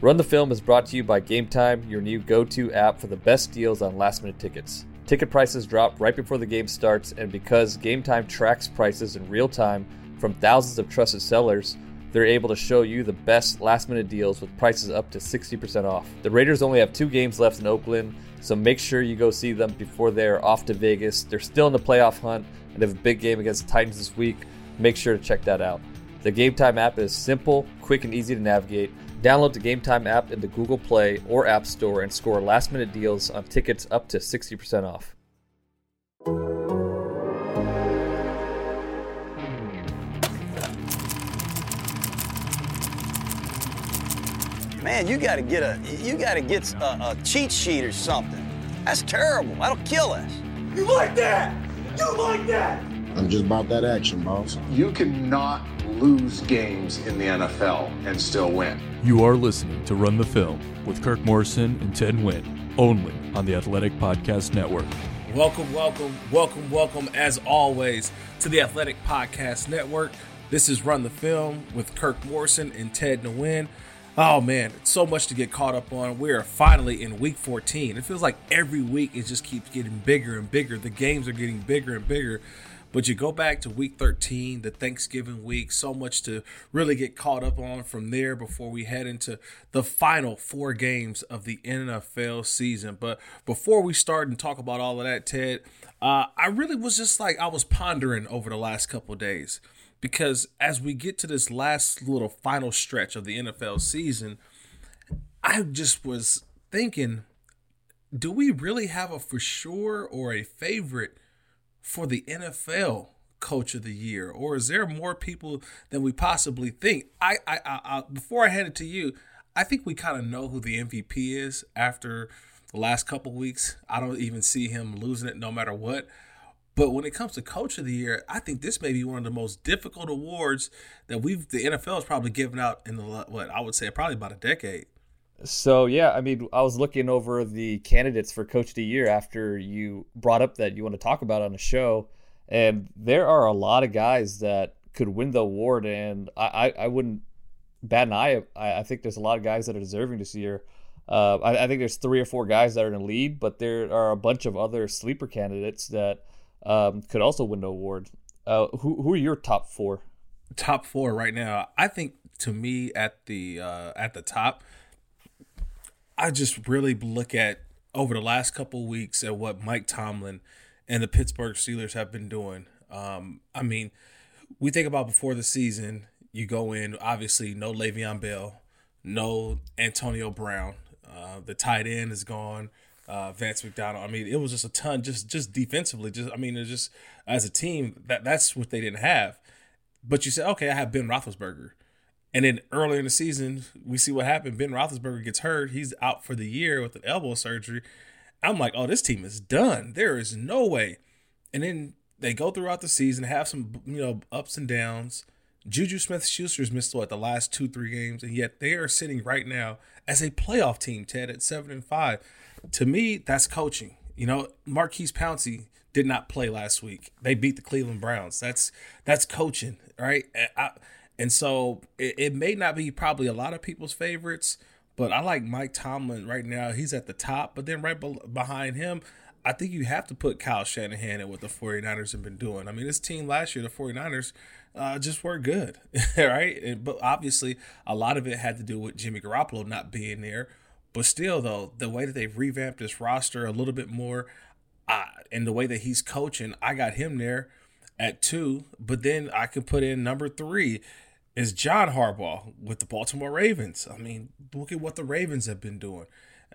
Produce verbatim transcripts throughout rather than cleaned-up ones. Run the Film is brought to you by GameTime, your new go-to app for the best deals on last-minute tickets. Ticket prices drop right before the game starts, and because GameTime tracks prices in real time from thousands of trusted sellers, they're able to show you the best last-minute deals with prices up to sixty percent off. The Raiders only have two games left in Oakland, so make sure you go see them before they're off to Vegas. They're still in the playoff hunt and have a big game against the Titans this week. Make sure to check that out. The GameTime app is simple, quick, and easy to navigate. Download the GameTime app in the Google Play or App Store and score last-minute deals on tickets up to sixty percent off. Man, you gotta get a you gotta get a, a cheat sheet or something. That's terrible. That'll kill us. You like that? You like that? I'm just about that action, boss. You cannot lose games in the N F L and still win. You are listening to Run the Film with Kirk Morrison and Ted Nguyen, only on the Athletic Podcast Network. Welcome, welcome, welcome, welcome, as always, to the Athletic Podcast Network. This is Run the Film with Kirk Morrison and Ted Nguyen. Oh, man, it's so much to get caught up on. We are finally in week fourteen. It feels like every week it just keeps getting bigger and bigger. The games are getting bigger and bigger. But you go back to week thirteen, the Thanksgiving week, so much to really get caught up on from there before we head into the final four games of the N F L season. But before we start and talk about all of that, Ted, uh, I really was just like I was pondering over the last couple of days, because as we get to this last little final stretch of the N F L season, I just was thinking, do we really have a for sure or a favorite for the N F L coach of the year, or is there more people than we possibly think? I, I, I, I before I hand it to you, I think we kind of know who the M V P is after the last couple weeks. I don't even see him losing it, no matter what. But when it comes to coach of the year, I think this may be one of the most difficult awards that we've the N F L has probably given out in the what I would say probably about a decade. So, yeah, I mean, I was looking over the candidates for Coach of the Year after you brought up that you want to talk about on the show, and there are a lot of guys that could win the award, and I, I, I wouldn't bat an eye. I, I think there's a lot of guys that are deserving this year. Uh, I, I think there's three or four guys that are in the lead, but there are a bunch of other sleeper candidates that um, could also win the award. Uh, who, who are your top four? Top four right now. I think, to me, at the uh, at the top, I just really look at over the last couple of weeks at what Mike Tomlin and the Pittsburgh Steelers have been doing. Um, I mean, we think about before the season, you go in, obviously no Le'Veon Bell, no Antonio Brown. Uh, the tight end is gone. Uh, Vance McDonald. I mean, it was just a ton, just just defensively. Just I mean, it's just as a team, that that's what they didn't have. But you said, okay, I have Ben Roethlisberger. And then earlier in the season, we see what happened. Ben Roethlisberger gets hurt. He's out for the year with an elbow surgery. I'm like, oh, this team is done. There is no way. And then they go throughout the season, have some, you know, ups and downs. Juju Smith-Schuster's missed what the last two, three games, and yet they are sitting right now as a playoff team, Ted, at seven and five. To me, that's coaching. You know, Marquise Pouncey did not play last week. They beat the Cleveland Browns. That's that's coaching, right? I, And so it, it may not be probably a lot of people's favorites, but I like Mike Tomlin right now. He's at the top, but then right be- behind him, I think you have to put Kyle Shanahan in what the 49ers have been doing. I mean, this team last year, the 49ers, uh, just were good, right? And, but obviously a lot of it had to do with Jimmy Garoppolo not being there. But still, though, the way that they've revamped this roster a little bit more uh, and the way that he's coaching, I got him there at two, but then I could put in number three. Is John Harbaugh with the Baltimore Ravens. I mean, look at what the Ravens have been doing,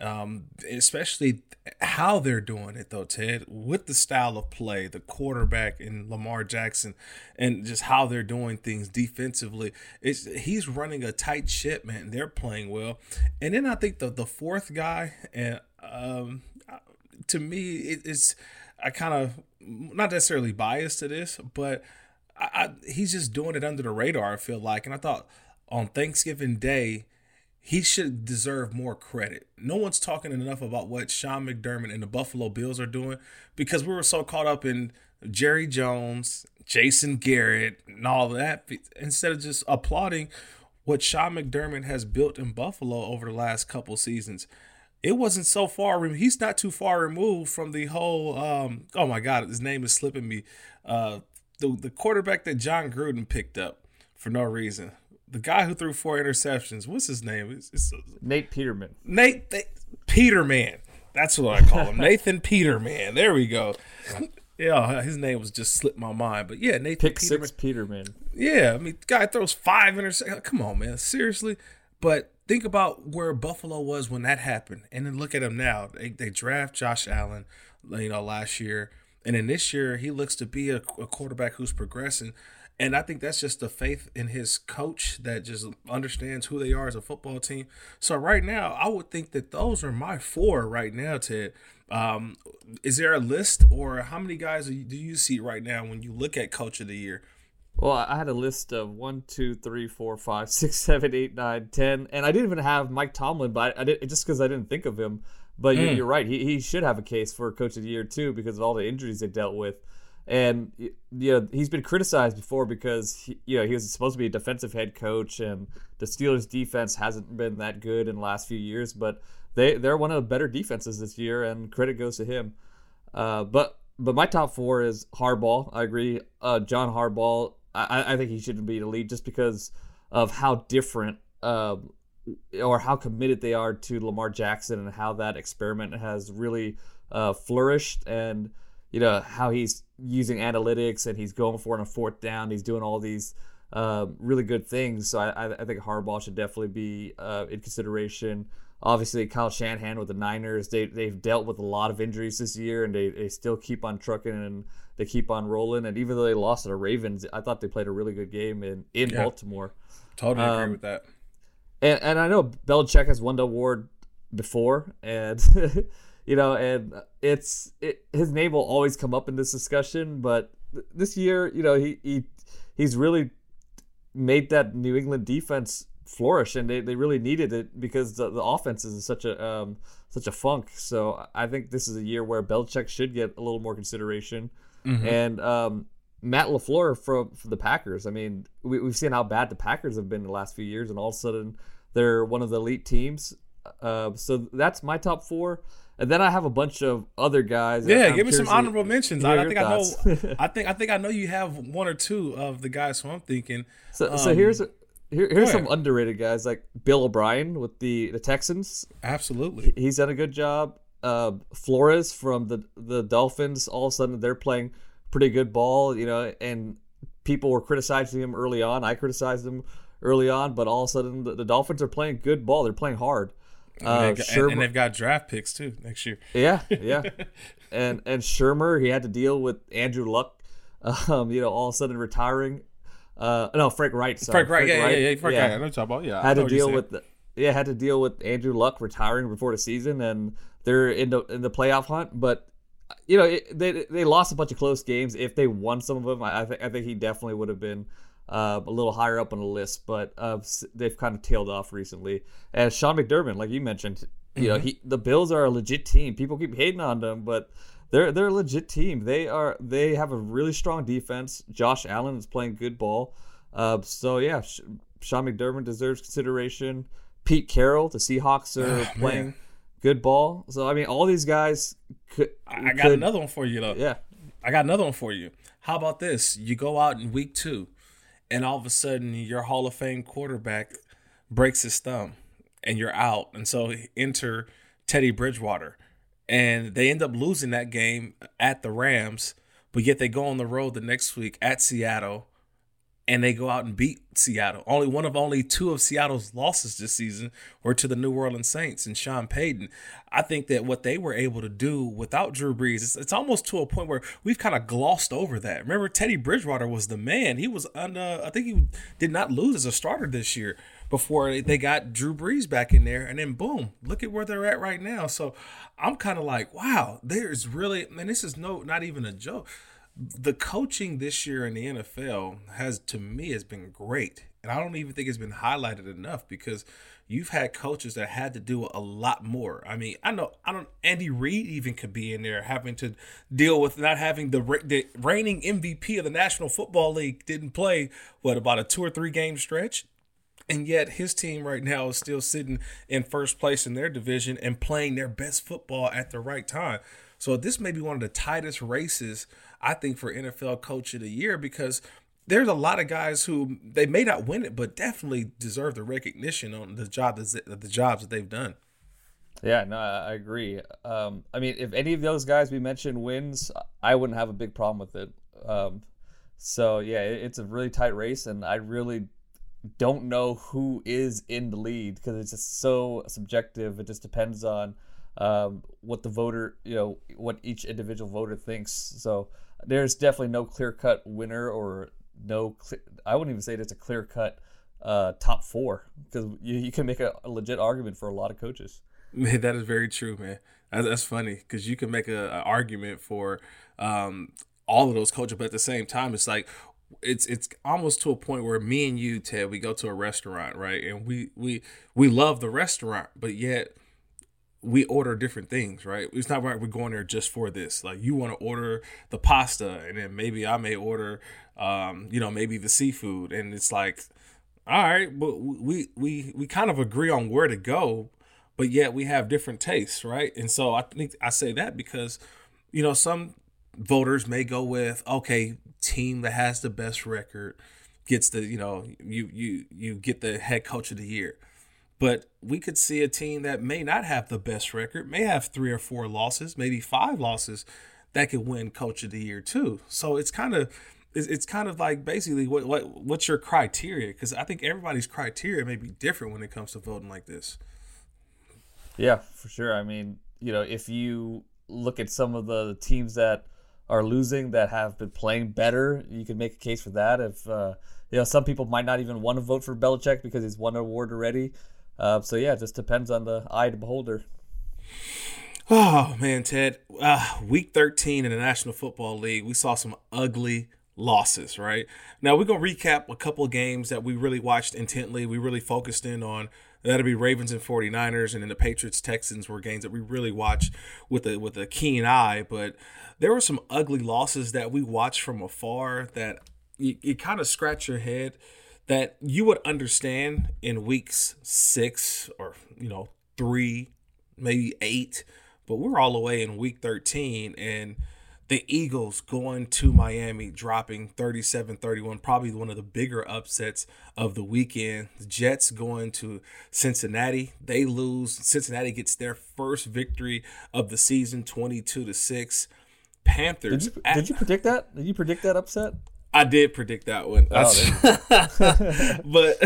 um, especially how they're doing it, though, Ted, with the style of play, the quarterback and Lamar Jackson, and just how they're doing things defensively. It's he's running a tight ship, man. They're playing well. And then I think the, the fourth guy, and um, to me, it, it's I kind of not necessarily biased to this, but I, he's just doing it under the radar, I feel like. And I thought on Thanksgiving Day, he should deserve more credit. No one's talking enough about what Sean McDermott and the Buffalo Bills are doing, because we were so caught up in Jerry Jones, Jason Garrett, and all that, instead of just applauding what Sean McDermott has built in Buffalo over the last couple seasons. It wasn't so far. He's not too far removed from the whole, um, oh my God, his name is slipping me. Uh, the, the quarterback that John Gruden picked up for no reason. The guy who threw four interceptions. What's his name? It's, it's, Nate Peterman. Nate Th- Peterman. That's what I call him. Nathan Peterman. There we go. Yeah, his name was just slipped my mind. But yeah, Nathan Pick Peterman. Pick six Peterman. Yeah, I mean, guy throws five interceptions. Come on, man. Seriously. But think about where Buffalo was when that happened. And then look at him now. They, they draft Josh Allen, you know, last year. And then this year, he looks to be a, a quarterback who's progressing. And I think that's just the faith in his coach that just understands who they are as a football team. So right now, I would think that those are my four right now, Ted. Um, is there a list, or how many guys do you see right now when you look at Coach of the Year? Well, I had a list of one, two, three, four, five, six, seven, eight, nine, ten, and I didn't even have Mike Tomlin, but I did, just because I didn't think of him. But mm. you, you're right; he he should have a case for Coach of the Year too, because of all the injuries they dealt with. And you know, he's been criticized before because he, you know, he was supposed to be a defensive head coach, and the Steelers' defense hasn't been that good in the last few years. But they they're one of the better defenses this year, and credit goes to him. Uh, but but my top four is Harbaugh. I agree, uh, John Harbaugh. I, I think he shouldn't be the lead just because of how different uh, or how committed they are to Lamar Jackson and how that experiment has really uh, flourished, and you know how he's using analytics and he's going for it on fourth down. He's doing all these uh, really good things. So I, I think Harbaugh should definitely be uh, in consideration. Obviously, Kyle Shanahan with the Niners, they, they've dealt with a lot of injuries this year, and they, they still keep on trucking and they keep on rolling. And even though they lost to the Ravens, I thought they played a really good game in, in yeah, Baltimore. Totally um, agree with that. And, and I know Belichick has won the award before, and you know, and it's it, his name will always come up in this discussion. But th- this year, you know, he, he he's really made that New England defense flourish, and they, they really needed it because the, the offense is such a um such a funk. So I think this is a year where Belichick should get a little more consideration. Mm-hmm. And um Matt LaFleur from, from the Packers, I mean we, we've seen how bad the Packers have been the last few years, and all of a sudden they're one of the elite teams. Uh so that's my top four, and then I have a bunch of other guys. Yeah, give me some honorable mentions. I, I think thoughts. I know I think I think I know you have one or two of the guys who I'm thinking. So um, so here's a Here, here's some underrated guys like Bill O'Brien with the, the Texans. Absolutely. He's done a good job. Uh, Flores from the, the Dolphins, all of a sudden they're playing pretty good ball, you know, and people were criticizing him early on. I criticized him early on, but all of a sudden the, the Dolphins are playing good ball. They're playing hard. Uh, and, they've got, and they've got draft picks too next year. Yeah, yeah. and, and Shermer, he had to deal with Andrew Luck, um, you know, all of a sudden retiring. Uh, no, Frank Wright. Sorry. Frank Wright, Frank yeah, Wright, yeah, yeah, Frank yeah. Wright. I know what you're talking about. Yeah, had to deal with, the, yeah, had to deal with Andrew Luck retiring before the season, and they're in the in the playoff hunt. But you know, it, they they lost a bunch of close games. If they won some of them, I, I think I think he definitely would have been uh, a little higher up on the list. But uh, they've kind of tailed off recently. And Sean McDermott, like you mentioned, you know, he the Bills are a legit team. People keep hating on them, but They're they're a legit team. They are they have a really strong defense. Josh Allen is playing good ball. Uh, so yeah, Sean McDermott deserves consideration. Pete Carroll, the Seahawks are oh, playing man. good ball. So I mean, all these guys could. I got could, another one for you though. Yeah, I got another one for you. How about this? You go out in week two, and all of a sudden your Hall of Fame quarterback breaks his thumb, and you're out. And so enter Teddy Bridgewater. And they end up losing that game at the Rams, but yet they go on the road the next week at Seattle, and they go out and beat Seattle. Only one of only two of Seattle's losses this season were to the New Orleans Saints and Sean Payton. I think that what they were able to do without Drew Brees, it's, it's almost to a point where we've kind of glossed over that. Remember, Teddy Bridgewater was the man. He was on, uh, I think he did not lose as a starter this year before they got Drew Brees back in there, and then boom, look at where they're at right now. So I'm kind of like, wow, there's really, man, this is no, not even a joke. The coaching this year in the N F L has, to me, has been great. And I don't even think it's been highlighted enough because you've had coaches that had to do a lot more. I mean, I know, I don't, Andy Reid even could be in there having to deal with not having the, the reigning M V P of the National Football League didn't play, what, about a two or three game stretch? And yet his team right now is still sitting in first place in their division and playing their best football at the right time. So this may be one of the tightest races, I think, for N F L Coach of the Year, because there's a lot of guys who they may not win it, but definitely deserve the recognition on the job that the jobs that they've done. Yeah, no, I agree. Um, I mean, if any of those guys we mentioned wins, I wouldn't have a big problem with it. Um, so, yeah, it's a really tight race, and I really don't know who is in the lead because it's just so subjective. It just depends on um, what the voter, you know, what each individual voter thinks. So there's definitely no clear-cut winner or no – I wouldn't even say it's a clear-cut uh, top four, because you, you can make a, a legit argument for a lot of coaches. Man, that is very true, man. That's funny, because you can make an argument for um, all of those coaches, but at the same time, it's like it's it's almost to a point where me and you, Ted, we go to a restaurant, right? And we we we love the restaurant, but yet we order different things, right? It's not right we're going there just for this. Like, you want to order the pasta, and then maybe I may order, um, you know, maybe the seafood, and it's like, all right, but we we we kind of agree on where to go. But yet we have different tastes, right? And so I think I say that because, you know, some voters may go with, okay, team that has the best record gets the, you know, you you you get the head coach of the year. But we could see a team that may not have the best record, may have three or four losses, maybe five losses, that could win coach of the year too. So it's kind of it's, it's kind of like basically what what what's your criteria? Because I think everybody's criteria may be different when it comes to voting like this. Yeah, for sure. I mean, you know, if you look at some of the teams that are losing that have been playing better, you can make a case for that. If uh, you know, some people might not even want to vote for Belichick because he's won an award already. Uh, so, yeah, it just depends on the eye of the beholder. Oh, man, Ted. Uh, week thirteen in the National Football League, we saw some ugly losses, right? Now, we're going to recap a couple of games that we really watched intently. We really focused in on. That'll be Ravens and forty-niners, and then the Patriots, Texans were games that we really watched with a with a keen eye. But there were some ugly losses that we watched from afar that you, you kind of scratch your head that you would understand in weeks six or, you know, three, maybe eight. But we're all the way in week thirteen, and the Eagles going to Miami, dropping thirty-seven thirty-one, probably one of the bigger upsets of the weekend. The Jets going to Cincinnati. They lose. Cincinnati gets their first victory of the season, twenty-two to six. Panthers. Did you, at, did you predict that? Did you predict that upset? I did predict that one. Oh, but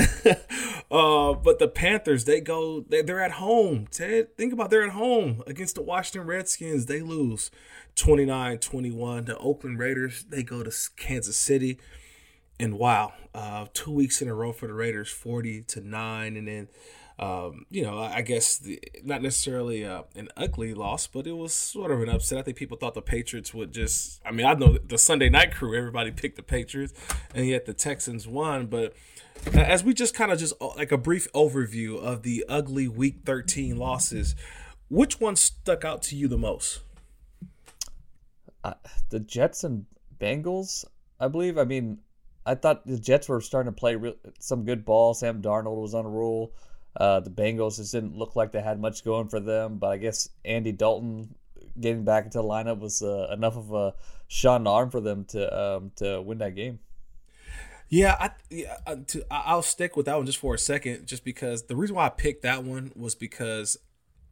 uh, but the Panthers, they go, they, they're at home, Ted. Think about, they're at home against the Washington Redskins. They lose twenty-nine twenty-one. The Oakland Raiders, they go to Kansas City. And wow, uh, two weeks in a row for the Raiders, forty to nine. And then, um, you know, I guess the, not necessarily uh, an ugly loss, but it was sort of an upset. I think people thought the Patriots would just, I mean, I know the Sunday night crew, everybody picked the Patriots, and yet the Texans won. But as we just kind of just like a brief overview of the ugly week thirteen losses, which one stuck out to you the most? Uh, the Jets and Bengals, I believe. I mean, I thought the Jets were starting to play real, some good ball. Sam Darnold was on a roll. Uh, the Bengals just didn't look like they had much going for them, but I guess Andy Dalton getting back into the lineup was uh, enough of a shot in the arm for them to um, to win that game. Yeah, I, yeah to, I'll stick with that one just for a second, just because the reason why I picked that one was because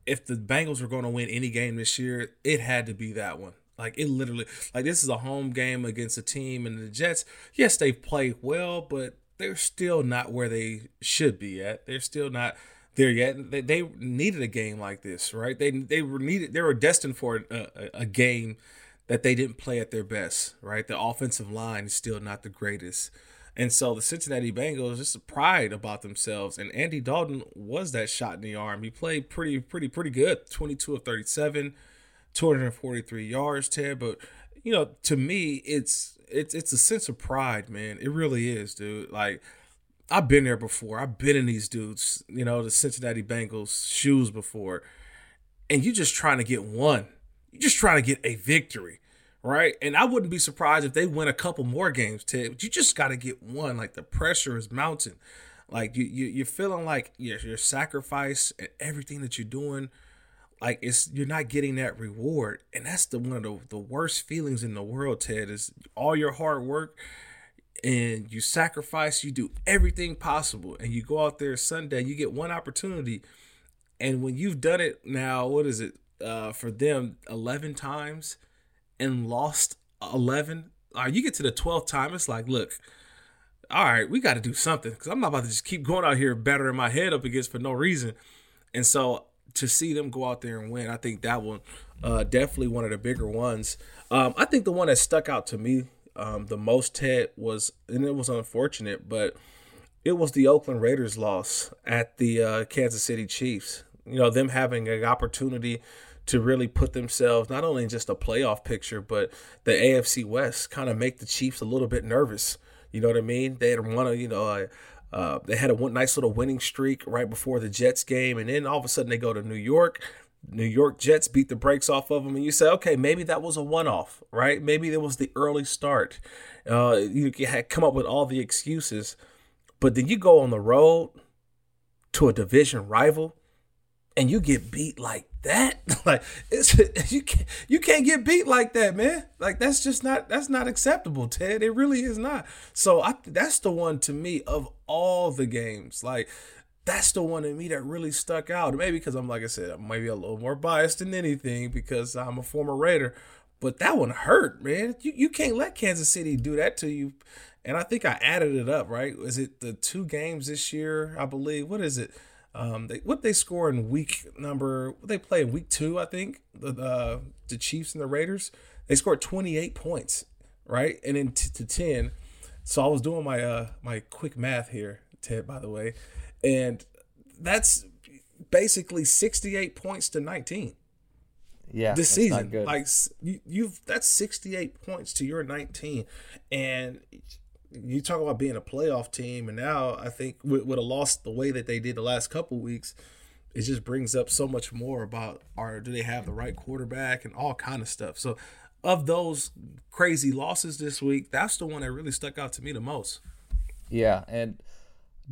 if the Bengals were going to win any game this year, it had to be that one. Like, it literally, like, this is a home game against a team, and the Jets, yes, they played well, but they're still not where they should be at. They're still not there yet. They, they needed a game like this, right? They they were needed. They were destined for a, a game that they didn't play at their best, right? The offensive line is still not the greatest, and so the Cincinnati Bengals just pride about themselves. And Andy Dalton was that shot in the arm. He played pretty, pretty, pretty good. twenty-two of thirty-seven. two hundred forty-three yards, Ted. But, you know, to me, it's it's it's a sense of pride, man. It really is, dude. Like, I've been there before. I've been in these dudes, you know, the Cincinnati Bengals shoes before. And you're just trying to get one. You're just trying to get a victory, right? And I wouldn't be surprised if they win a couple more games, Ted. But you just got to get one. Like, the pressure is mounting. Like, you, you, you're feeling like your, your sacrifice and everything that you're doing, like, it's, you're not getting that reward. And that's the one of the, the worst feelings in the world, Ted, is all your hard work and you sacrifice, you do everything possible, and you go out there Sunday, you get one opportunity. And when you've done it now, what is it, uh, for them, eleven times and lost eleven, uh, you get to the twelfth time, it's like, look, all right, we got to do something, because I'm not about to just keep going out here battering my head up against for no reason. And so to see them go out there and win, I think that one, uh, definitely one of the bigger ones. Um, I think the one that stuck out to me um, the most, Ted, was, and it was unfortunate, but it was the Oakland Raiders loss at the uh, Kansas City Chiefs. You know, them having an opportunity to really put themselves not only in just a playoff picture, but the A F C West, kind of make the Chiefs a little bit nervous. You know what I mean? They had won a, you know, a, uh, they had a one nice little winning streak right before the Jets game, and then all of a sudden they go to New York. New York Jets beat the brakes off of them, and you say, okay, maybe that was a one-off, right? Maybe it was the early start. Uh, you had come up with all the excuses, but then you go on the road to a division rival, and you get beat like that. Like, it's, you can't, you can't get beat like that, man. Like, that's just not, that's not acceptable, Ted. It really is not. So I, that's the one to me of all the games. Like, that's the one to me that really stuck out. Maybe because I'm, like I said, maybe a little more biased than anything because I'm a former Raider. But that one hurt, man. You you can't let Kansas City do that to you. And I think I added it up, right? Is it the two games this year, I believe? What is it? Um, they, what they score in week number, they play in week two, I think, the uh, the Chiefs and the Raiders, they scored twenty-eight points, right? And then t- to ten. So I was doing my uh, my quick math here, Ted, by the way. And that's basically sixty-eight points to nineteen. Yeah, this season. Like, you, you've, that's sixty-eight points to your nineteen. And you talk about being a playoff team, and now I think with, with a loss the way that they did the last couple weeks, it just brings up so much more about, are, do they have the right quarterback and all kind of stuff. So of those crazy losses this week, that's the one that really stuck out to me the most. Yeah, and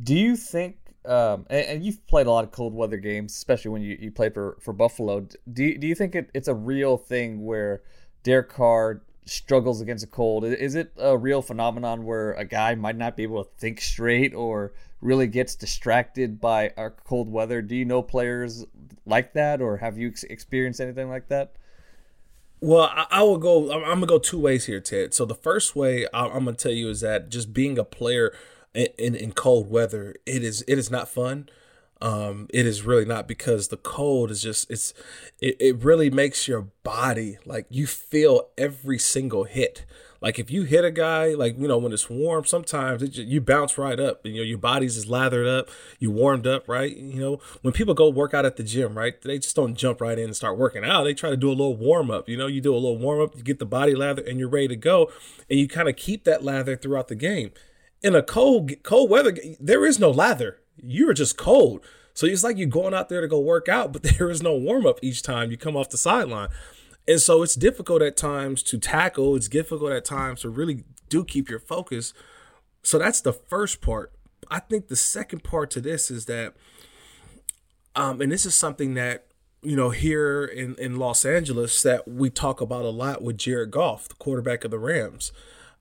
do you think um, – and, and you've played a lot of cold weather games, especially when you, you play for, for Buffalo. Do, do you think it, it's a real thing where Derek Carr – struggles against the cold? Is it a real phenomenon where a guy might not be able to think straight or really gets distracted by our cold weather? Do you know players like that, or have you ex- experienced anything like that? Well, I, I will go, I'm, I'm going to go two ways here, Ted. So the first way I, I'm going to tell you is that just being a player in, in, in cold weather, it is, it is not fun. Um, it is really not, because the cold is just, it's, it, it really makes your body, like, you feel every single hit. Like, if you hit a guy, like, you know, when it's warm, sometimes it just, you bounce right up, and, you know, your body's just lathered up, you warmed up, right? You know, when people go work out at the gym, right, they just don't jump right in and start working out. They try to do a little warm up. You know, you do a little warm up, you get the body lathered, and you're ready to go. And you kind of keep that lather throughout the game. In a cold, cold weather, there is no lather. You are just cold. So it's like you're going out there to go work out, but there is no warm-up each time you come off the sideline. And so it's difficult at times to tackle. It's difficult at times to really do keep your focus. So that's the first part. I think the second part to this is that, um, and this is something that, you know, here in, in Los Angeles that we talk about a lot with Jared Goff, the quarterback of the Rams.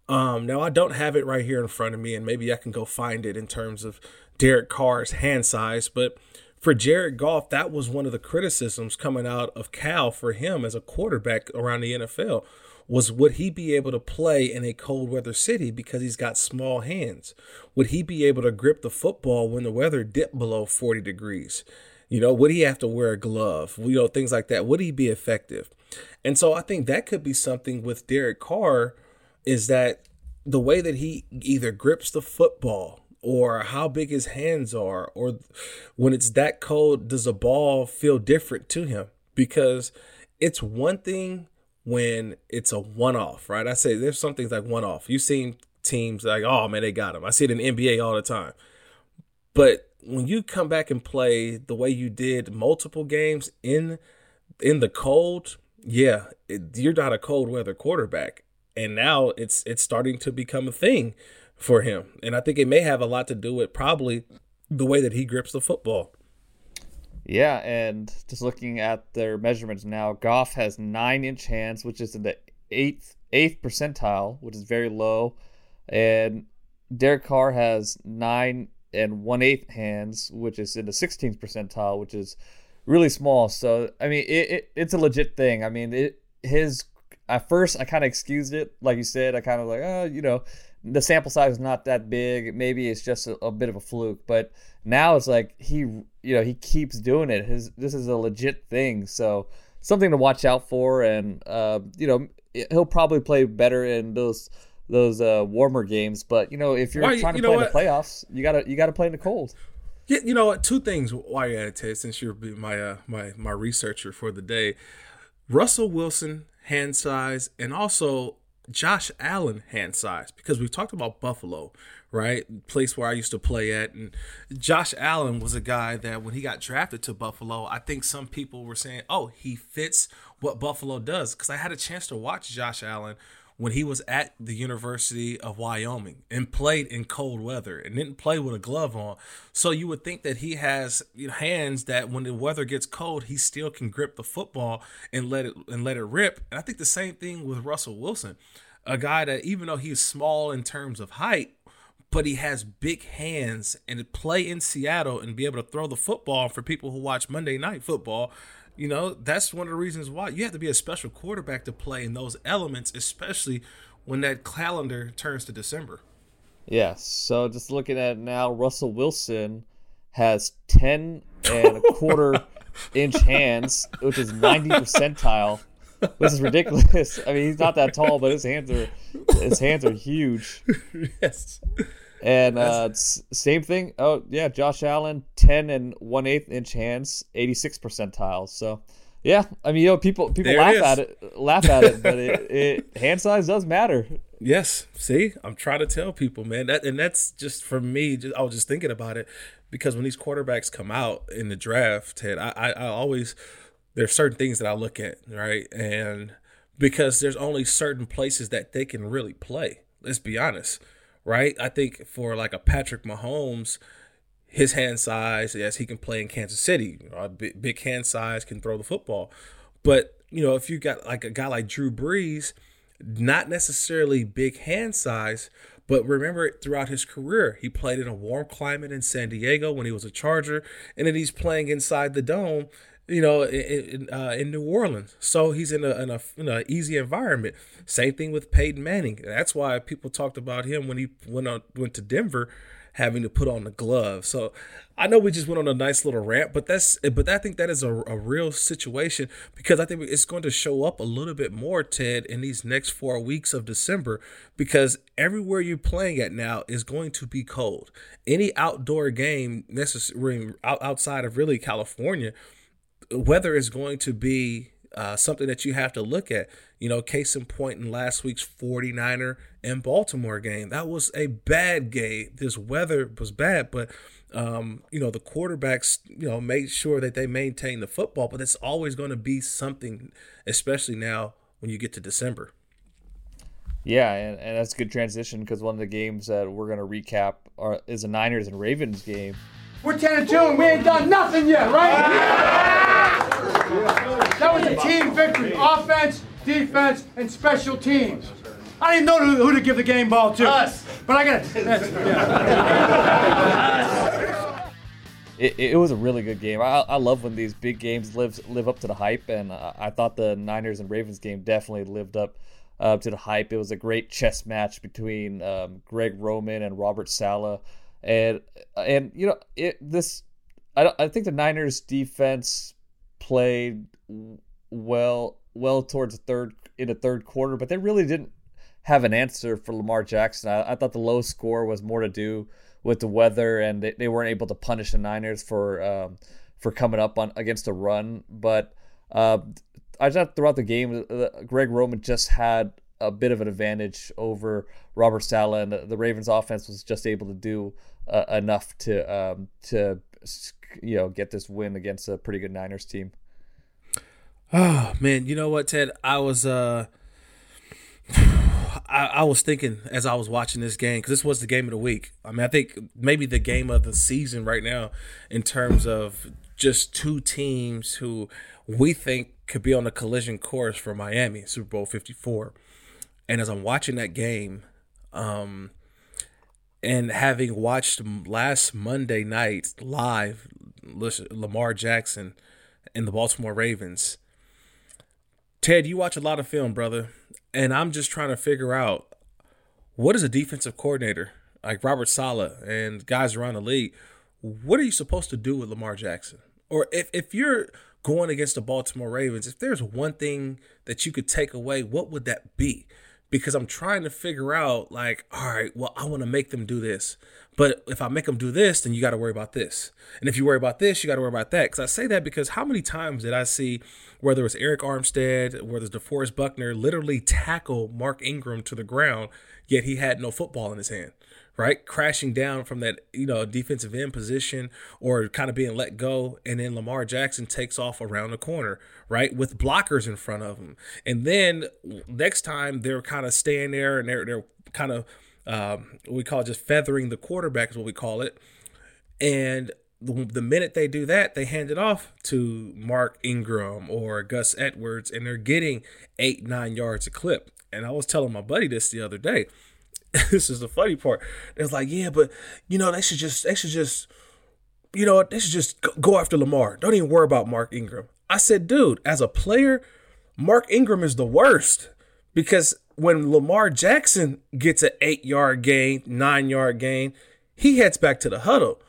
Um, now, I don't have it right here in front of me, and maybe I can go find it in terms of Derek Carr's hand size. But for Jared Goff, that was one of the criticisms coming out of Cal for him as a quarterback around the N F L, was would he be able to play in a cold weather city because he's got small hands? Would he be able to grip the football when the weather dipped below forty degrees? You know, would he have to wear a glove? You know, things like that. Would he be effective? And so I think that could be something with Derek Carr, is that the way that he either grips the football, or how big his hands are, or when it's that cold, does a ball feel different to him? Because it's one thing when it's a one-off, right? I say there's some things like one-off. You've seen teams like, oh, man, they got him. I see it in N B A all the time. But when you come back and play the way you did multiple games in, in the cold, yeah, it, you're not a cold-weather quarterback. And now it's it's starting to become a thing for him. And I think it may have a lot to do with probably the way that he grips the football. Yeah, and just looking at their measurements now, Goff has nine-inch hands, which is in the eighth eighth percentile, which is very low. And Derek Carr has nine and one-eighth hands, which is in the sixteenth percentile, which is really small. So, I mean, it, it it's a legit thing. I mean, it his at first I kind of excused it. Like you said, I kind of like, oh, you know, the sample size is not that big. Maybe it's just a, a bit of a fluke. But now it's like he, you know, he keeps doing it. His This is a legit thing. So something to watch out for. And, uh, you know, he'll probably play better in those those uh, warmer games. But, you know, if you're Why, trying to you play in the playoffs, you got to you got to play in the cold. Yeah, you know what? Two things while you're at it, Ted, since you're my, uh, my, my researcher for the day. Russell Wilson hand size, and also Josh Allen hand size, because we've talked about Buffalo, right? Place where I used to play at. And Josh Allen was a guy that when he got drafted to Buffalo, I think some people were saying, oh, he fits what Buffalo does. Because I had a chance to watch Josh Allen when he was at the University of Wyoming and played in cold weather and didn't play with a glove on. So you would think that he has hands that when the weather gets cold, he still can grip the football and let it and let it rip. And I think the same thing with Russell Wilson, a guy that even though he's small in terms of height, but he has big hands, and to play in Seattle and be able to throw the football for people who watch Monday Night Football, you know, that's one of the reasons why you have to be a special quarterback to play in those elements, especially when that calendar turns to December. Yeah, so just looking at it now, Russell Wilson has ten and a quarter inch hands, which is ninety percentile, which is ridiculous. I mean, he's not that tall, but his hands are his hands are huge. Yes. And uh, same thing. Oh, yeah, Josh Allen, ten and one-eighth inch hands, eighty-six percentile. So, yeah, I mean, you know, people people laugh at it, laugh at it, but it, it hand size does matter. Yes. See, I'm trying to tell people, man. That and that's just for me. Just, I was just thinking about it because when these quarterbacks come out in the draft, Ted, I, I, I always there's certain things that I look at, right, and because there's only certain places that they can really play. Let's be honest. Right, I think for like a Patrick Mahomes, his hand size, yes, he can play in Kansas City. You know, big, big hand size, can throw the football. But, you know, if you got like a guy like Drew Brees, not necessarily big hand size, but remember throughout his career, he played in a warm climate in San Diego when he was a Charger, and then he's playing inside the dome, you know, in, in, uh, in New Orleans. So he's in an a, you know, easy environment. Same thing with Peyton Manning. That's why people talked about him when he went on, went to Denver having to put on the glove. So I know we just went on a nice little rant, but that's but I think that is a, a real situation because I think it's going to show up a little bit more, Ted, in these next four weeks of December, because everywhere you're playing at now is going to be cold. Any outdoor game necessary outside of really California, weather is going to be uh, something that you have to look at. You know, case in point in last week's forty-niner and Baltimore game, that was a bad game. This weather was bad, but, um, you know, the quarterbacks, you know, made sure that they maintain the football, but it's always going to be something, especially now when you get to December. Yeah, and, and that's a good transition because one of the games that we're going to recap are, is a Niners and Ravens game. We're ten and two, we ain't done nothing yet, right? Yeah. That was a team victory. Offense, defense, and special teams. I didn't know who, who to give the game ball to. Us. But I got yeah. it. It was a really good game. I, I love when these big games live, live up to the hype, and uh, I thought the Niners and Ravens game definitely lived up uh, to the hype. It was a great chess match between um, Greg Roman and Robert Saleh. And, and you know, it, this I, don't, I think the Niners defense played well well towards the third in the third quarter, but they really didn't have an answer for Lamar Jackson. I, I thought the low score was more to do with the weather, and they, they weren't able to punish the Niners for um, for coming up on against a run. But uh, I thought throughout the game, uh, Greg Roman just had a bit of an advantage over Robert Saleh, and the, the Ravens offense was just able to do Uh, enough to um, to you know get this win against a pretty good Niners team. Oh man, you know what, Ted? I was uh, I, I was thinking as I was watching this game, because this was the game of the week. I mean, I think maybe the game of the season right now in terms of just two teams who we think could be on a collision course for Miami, Super Bowl fifty-four. And as I'm watching that game, um, and having watched last Monday night live, Lamar Jackson and the Baltimore Ravens, Ted, you watch a lot of film, brother. And I'm just trying to figure out, what is a defensive coordinator like Robert Saleh and guys around the league, what are you supposed to do with Lamar Jackson? Or if, if you're going against the Baltimore Ravens, if there's one thing that you could take away, what would that be? Because I'm trying to figure out, like, all right, well, I want to make them do this. But if I make them do this, then you got to worry about this. And if you worry about this, you got to worry about that. Because I say that because how many times did I see, whether it's Eric Armstead, whether it's DeForest Buckner, literally tackle Mark Ingram to the ground, yet he had no football in his hand, right? Crashing down from that, you know, defensive end position, or kind of being let go. And then Lamar Jackson takes off around the corner, right, with blockers in front of him. And then next time they're kind of staying there and they're, they're kind of um, what we call just feathering the quarterback is what we call it. And the, the minute they do that, they hand it off to Mark Ingram or Gus Edwards, and they're getting eight, nine yards a clip. And I was telling my buddy this the other day. This is the funny part. It's like, yeah, but, you know, they should just, they should just, you know, they should just go after Lamar. Don't even worry about Mark Ingram. I said, dude, as a player, Mark Ingram is the worst, because when Lamar Jackson gets an eight-yard gain, nine-yard gain, he heads back to the huddle.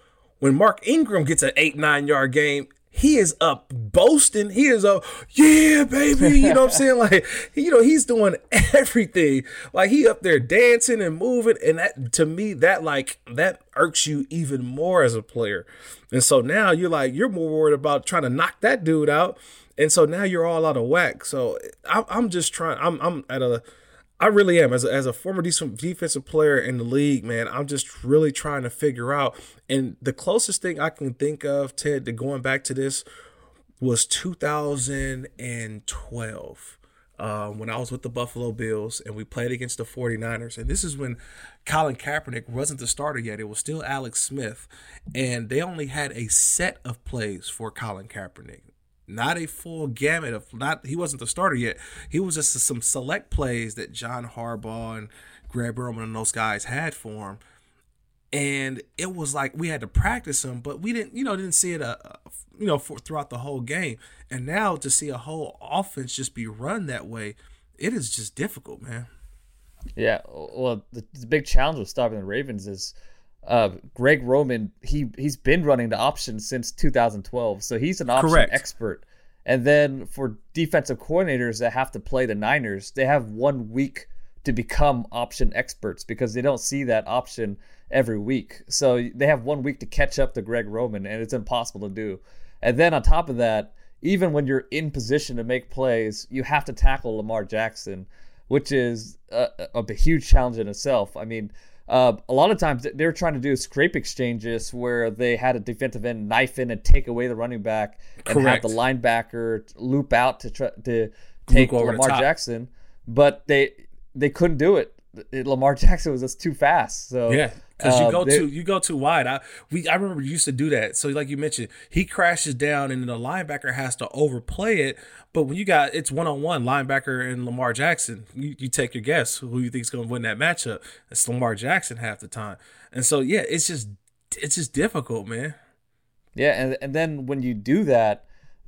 When Mark Ingram gets an eight, nine-yard gain, he is up boasting. He is up, yeah, baby. You know what I'm saying? Like, you know, he's doing everything. Like, he up there dancing and moving. And that, to me, that, like, that irks you even more as a player. And so now you're like, you're more worried about trying to knock that dude out. And so now you're all out of whack. So I, I'm just trying. I'm, I'm at a, I really am. As a, as a former defensive player in the league, man, I'm just really trying to figure out. And the closest thing I can think of, Ted, to going back to this was two thousand twelve uh, when I was with the Buffalo Bills and we played against the forty-niners. And this is when Colin Kaepernick wasn't the starter yet. It was still Alex Smith. And they only had a set of plays for Colin Kaepernick. Not a full gamut of not. He wasn't the starter yet. He was just some select plays that John Harbaugh and Greg Roman and those guys had for him. And it was like we had to practice him, but we didn't, you know, didn't see it, uh, you know, for, throughout the whole game. And now to see a whole offense just be run that way, it is just difficult, man. Yeah. Well, the, the big challenge with stopping the Ravens is, Uh, Greg Roman, he, he's been running the option since two thousand twelve, so he's an option Correct. expert. And then for defensive coordinators that have to play the Niners, they have one week to become option experts because they don't see that option every week. So they have one week to catch up to Greg Roman, and it's impossible to do. And then on top of that, even when you're in position to make plays, you have to tackle Lamar Jackson, which is a, a, a huge challenge in itself. I mean, Uh, a lot of times they were trying to do scrape exchanges where they had a defensive end knife in and take away the running back Correct. and have the linebacker loop out to try, to take Lamar Jackson, but they they couldn't do it. it. Lamar Jackson was just too fast. So yeah, because uh, you go they, too you go too wide. I we I remember you used to do that. So like you mentioned, he crashes down and the linebacker has to overplay it. But when you got it's one on one linebacker and Lamar Jackson, you, you take your guess who you think is going to win that matchup. It's Lamar Jackson half the time, and so yeah, it's just it's just difficult, man. Yeah, and and then when you do that,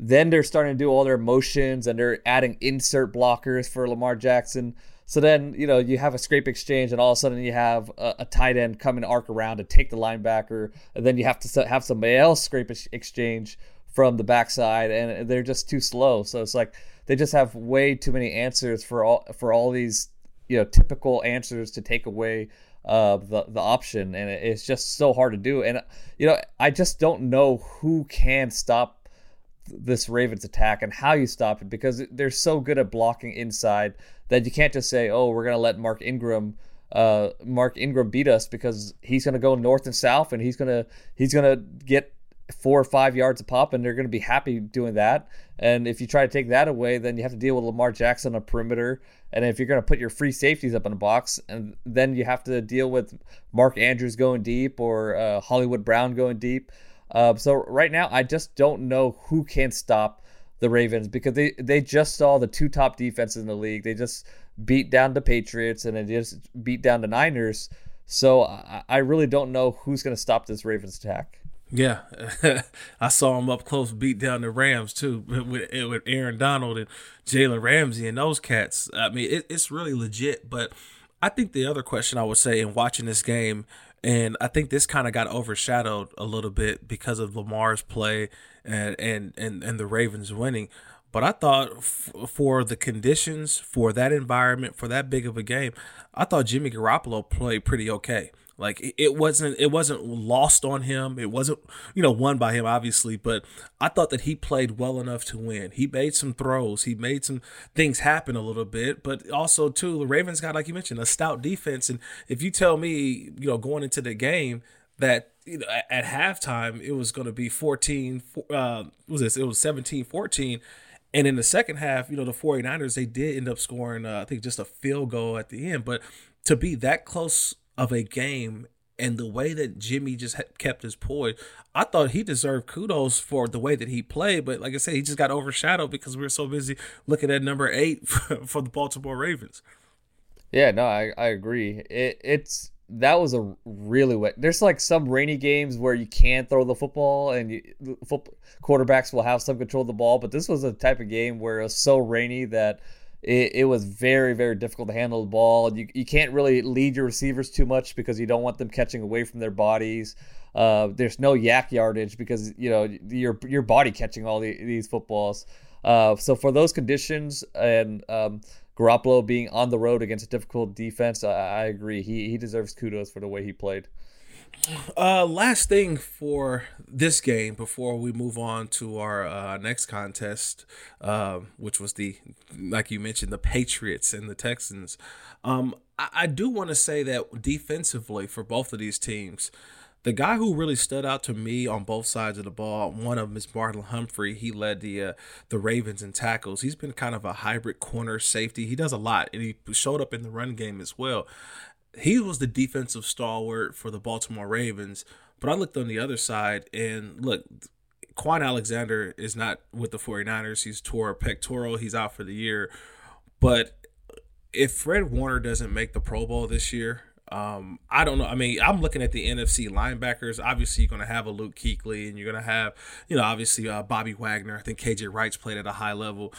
then they're starting to do all their motions and they're adding insert blockers for Lamar Jackson. So then you know you have a scrape exchange, and all of a sudden you have a, a tight end coming arc around to take the linebacker, and then you have to have somebody else scrape exchange from the backside, and they're just too slow. So it's like they just have way too many answers for all for all these you know typical answers to take away uh, the the option, and it's just so hard to do. And you know I just don't know who can stop this Ravens attack and how you stop it, because they're so good at blocking inside that you can't just say, oh, we're gonna let Mark Ingram. Uh, Mark Ingram beat us because he's gonna go north and south, and he's gonna he's gonna get four or five yards a pop, and they're going to be happy doing that. And if you try to take that away, then you have to deal with Lamar Jackson on a perimeter. And if you're going to put your free safeties up in a box, and then you have to deal with Mark Andrews going deep or uh, Hollywood Brown going deep. Uh, so right now, I just don't know who can stop the Ravens, because they, they just saw the two top defenses in the league. They just beat down the Patriots, and they just beat down the Niners. So I, I really don't know who's going to stop this Ravens attack. Yeah, I saw him up close beat down the Rams, too, with, with Aaron Donald and Jalen Ramsey and those cats. I mean, it, it's really legit. But I think the other question I would say in watching this game, and I think this kind of got overshadowed a little bit because of Lamar's play and, and, and, and the Ravens winning. But I thought f- for the conditions, for that environment, for that big of a game, I thought Jimmy Garoppolo played pretty okay. Like it wasn't, it wasn't lost on him. It wasn't, you know, won by him, obviously, but I thought that he played well enough to win. He made some throws. He made some things happen a little bit, but also too, the Ravens got, like you mentioned, a stout defense. And if you tell me, you know, going into the game that, you know, at halftime it was going to be fourteen, uh, what was this? It was seventeen fourteen. And in the second half, you know, the 49ers, they did end up scoring, uh, I think just a field goal at the end, but to be that close of a game and the way that Jimmy just kept his poise, I thought he deserved kudos for the way that he played. But like I said, he just got overshadowed because we were so busy looking at number eight for, for the Baltimore Ravens. Yeah, no, I, I agree. It, it's that was a really wet. There's like some rainy games where you can throw the football and you, football, quarterbacks will have some control of the ball. But this was a type of game where it was so rainy that It, it was very, very difficult to handle the ball. You you can't really lead your receivers too much because you don't want them catching away from their bodies. Uh, there's no yak yardage because, you know, your your body catching all the, these footballs. Uh, so for those conditions and um, Garoppolo being on the road against a difficult defense, I, I agree. He he deserves kudos for the way he played. Uh, last thing for this game before we move on to our uh, next contest, uh, which was the, like you mentioned, the Patriots and the Texans. Um, I, I do want to say that defensively for both of these teams, the guy who really stood out to me on both sides of the ball, one of them is Marlon Humphrey. He led the uh, the Ravens in tackles. He's been kind of a hybrid corner safety. He does a lot, and he showed up in the run game as well. He was the defensive stalwart for the Baltimore Ravens, but I looked on the other side, and look, Quan Alexander is not with the 49ers. He's tore a pectoral. He's out for the year. But if Fred Warner doesn't make the Pro Bowl this year, um, I don't know. I mean, I'm looking at the N F C linebackers. Obviously, you're going to have a Luke Kuechly, and you're going to have, you know, obviously uh, Bobby Wagner. I think K J Wright's played at a high level.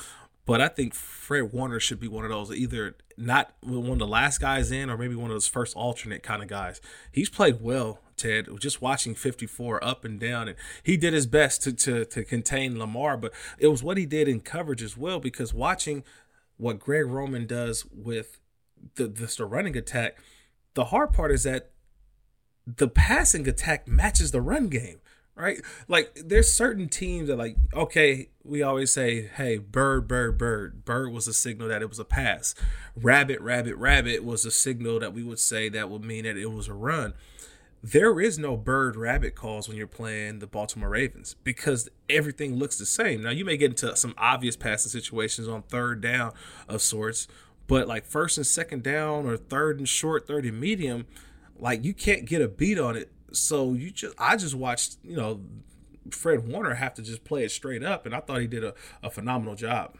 But I think Fred Warner should be one of those, either not one of the last guys in or maybe one of those first alternate kind of guys. He's played well, Ted, just watching fifty-four up and down. And he did his best to, to, to contain Lamar, but it was what he did in coverage as well, because watching what Greg Roman does with the, the, the running attack, the hard part is that the passing attack matches the run game. Right? Like there's certain teams that like, okay, we always say, hey, bird, bird, bird. Bird was a signal that it was a pass. Rabbit, rabbit, rabbit was a signal that we would say that would mean that it was a run. There is no bird, rabbit calls when you're playing the Baltimore Ravens because everything looks the same. Now you may get into some obvious passing situations on third down of sorts, but like first and second down or third and short, third and medium, like you can't get a beat on it. So you just, I just watched, you know, Fred Warner have to just play it straight up, and I thought he did a, a phenomenal job.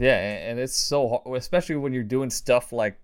Yeah, and it's so hard, especially when you're doing stuff like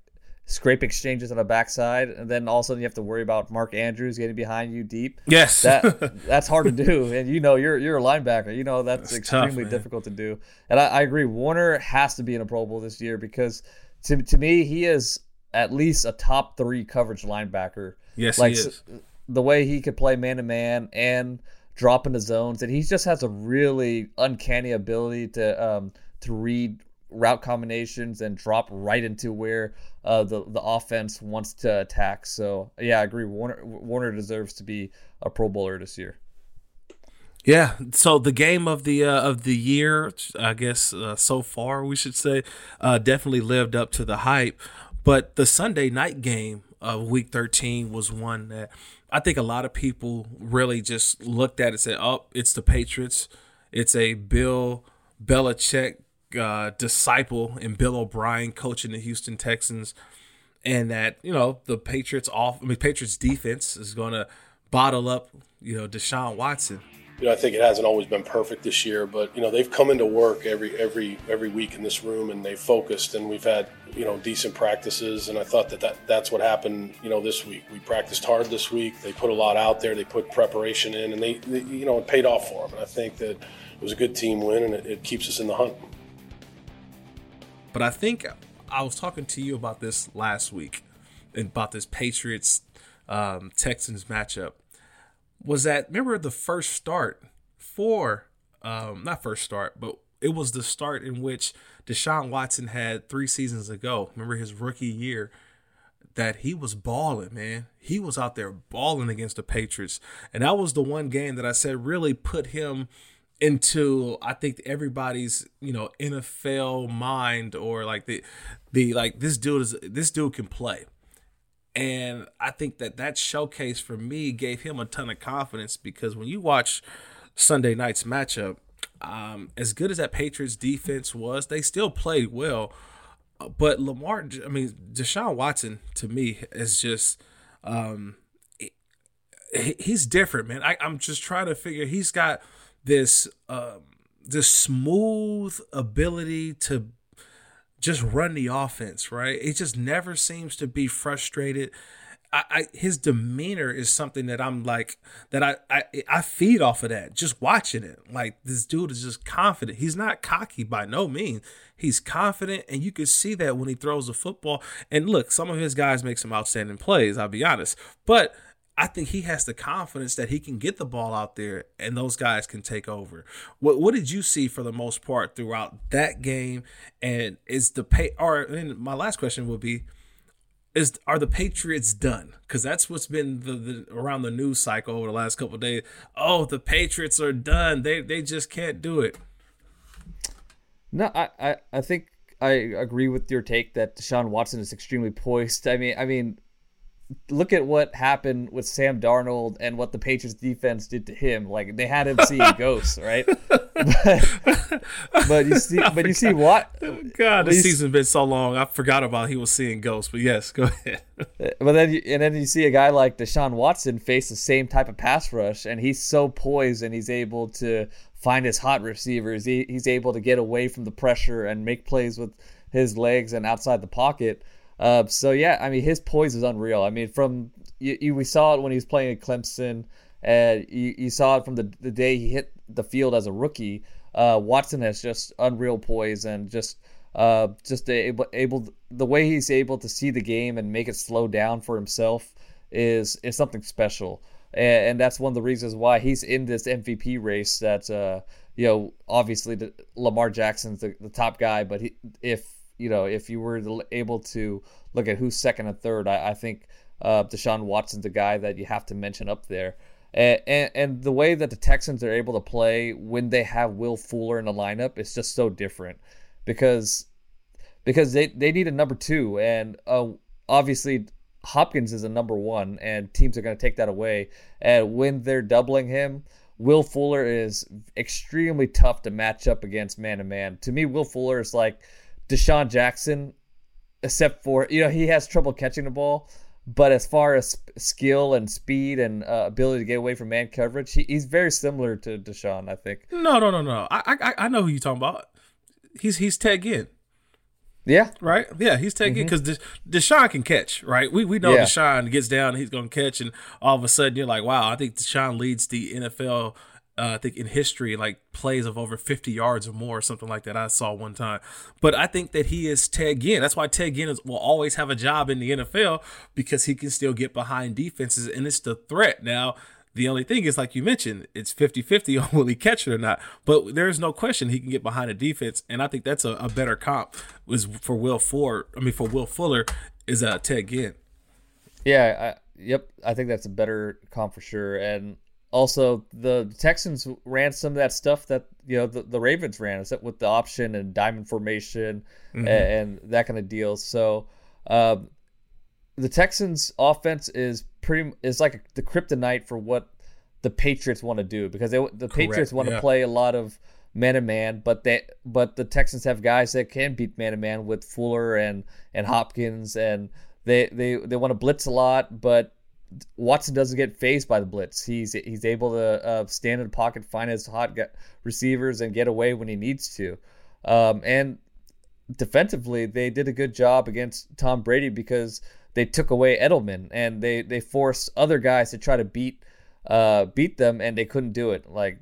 scrape exchanges on the backside, and then all of a sudden you have to worry about Mark Andrews getting behind you deep. Yes, that that's hard to do, and you know you're you're a linebacker. You know that's, that's extremely tough, difficult to do. And I, I agree, Warner has to be in a Pro Bowl this year because to to me he is at least a top three coverage linebacker. Yes, like, he is. The way he could play man-to-man and drop into zones, and he just has a really uncanny ability to um, to read route combinations and drop right into where uh, the the offense wants to attack. So yeah, I agree. Warner Warner deserves to be a Pro Bowler this year. Yeah. So the game of the uh, of the year, I guess uh, so far we should say, uh, definitely lived up to the hype. But the Sunday night game of Week thirteen was one that I think a lot of people really just looked at it and said, oh, it's the Patriots. It's a Bill Belichick uh, disciple and Bill O'Brien coaching the Houston Texans. And that, you know, the Patriots off, I mean, Patriots defense is going to bottle up, you know, Deshaun Watson. You know, I think it hasn't always been perfect this year, but, you know, they've come into work every every every week in this room, and they've focused, and we've had, you know, decent practices. And I thought that, that that's what happened, you know, this week. We practiced hard this week. They put a lot out there. They put preparation in, and they, they you know, it paid off for them. And I think that it was a good team win, and it, it keeps us in the hunt. But I think I was talking to you about this last week, about this Patriots um, Texans matchup. Was that, remember the first start for, um, not first start, but it was the start in which Deshaun Watson had three seasons ago. Remember his rookie year that he was balling, man. He was out there balling against the Patriots. And that was the one game that I said really put him into, I think, everybody's, you know, N F L mind, or like the, the, like this dude is, this dude can play. And I think that that showcase for me gave him a ton of confidence, because when you watch Sunday night's matchup, um, as good as that Patriots defense was, they still played well. But Lamar, I mean, Deshaun Watson to me is just, um, he, he's different, man. I, I'm just trying to figure, he's got this, um, this smooth ability to just run the offense, right? It just never seems to be frustrated. I, I his demeanor is something that I'm like, that I, I I feed off of that, just watching it. Like, this dude is just confident. He's not cocky by no means. He's confident, and you can see that when he throws the football. And look, some of his guys make some outstanding plays, I'll be honest. But I think he has the confidence that he can get the ball out there and those guys can take over. What What did you see for the most part throughout that game? And is the pay? Or and my last question would be: Is are the Patriots done? Because that's what's been the, the around the news cycle over the last couple of days. Oh, the Patriots are done. They they just can't do it. No, I I, I think I agree with your take that Deshaun Watson is extremely poised. I mean I mean. Look at what happened with Sam Darnold and what the Patriots defense did to him. Like, they had him seeing ghosts, right? But, but you see, I but forgot. you see what? God, this season's been so long. I forgot about he was seeing ghosts. But yes, go ahead. But then, you, and then you see a guy like Deshaun Watson face the same type of pass rush, and he's so poised, and he's able to find his hot receivers. He, he's able to get away from the pressure and make plays with his legs and outside the pocket. Uh, so yeah, I mean, his poise is unreal. I mean, from you, you we saw it when he was playing at Clemson, and you, you saw it from the, the day he hit the field as a rookie. Uh, Watson has just unreal poise, and just uh, just able, able the way he's able to see the game and make it slow down for himself is is something special, and, and that's one of the reasons why he's in this M V P race. That uh, you know, obviously the, Lamar Jackson's the, the top guy, but he, if You know, if you were able to look at who's second and third, I, I think uh, Deshaun Watson's the guy that you have to mention up there. And, and and the way that the Texans are able to play when they have Will Fuller in the lineup is just so different, because because they, they need a number two. And uh, obviously Hopkins is a number one, and teams are going to take that away. And when they're doubling him, Will Fuller is extremely tough to match up against man-to-man. To me, Will Fuller is like Deshaun Jackson, except for, you know, he has trouble catching the ball, but as far as skill and speed and uh, ability to get away from man coverage, he, he's very similar to Deshaun, I think. No, no, no, no. I I, I know who you're talking about. He's he's Ted Nguyen. Yeah. Right? Yeah, he's Ted Nguyen, because mm-hmm. Deshaun can catch, right? We we know yeah. Deshaun gets down, he's going to catch, and all of a sudden you're like, wow, I think Deshaun leads the N F L – Uh, I think in history, like plays of over fifty yards or more or something like that I saw one time. But I think that he is Ted Nguyen. That's why Ted Nguyen is, will always have a job in the N F L, because he can still get behind defenses, and it's the threat. Now, the only thing is, like you mentioned, it's fifty-fifty on will he catch it or not. But there is no question he can get behind a defense, and I think that's a, a better comp was for Will Ford. I mean, for Will Fuller is uh, Ted Nguyen. Yeah, I, yep. I think that's a better comp for sure, and also, the Texans ran some of that stuff that, you know, the, the Ravens ran, except with the option and diamond formation mm-hmm. and, and that kind of deal. So, um, the Texans' offense is pretty is like the kryptonite for what the Patriots want to do, because they the Correct. Patriots want to yeah. play a lot of man to man, but they but the Texans have guys that can beat man to man with Fuller and and Hopkins, and they they they want to blitz a lot, but Watson doesn't get fazed by the blitz. He's he's able to uh, stand in the pocket, find his hot receivers, and get away when he needs to. Um, and defensively, they did a good job against Tom Brady because they took away Edelman, and they, they forced other guys to try to beat uh, beat them, and they couldn't do it. Like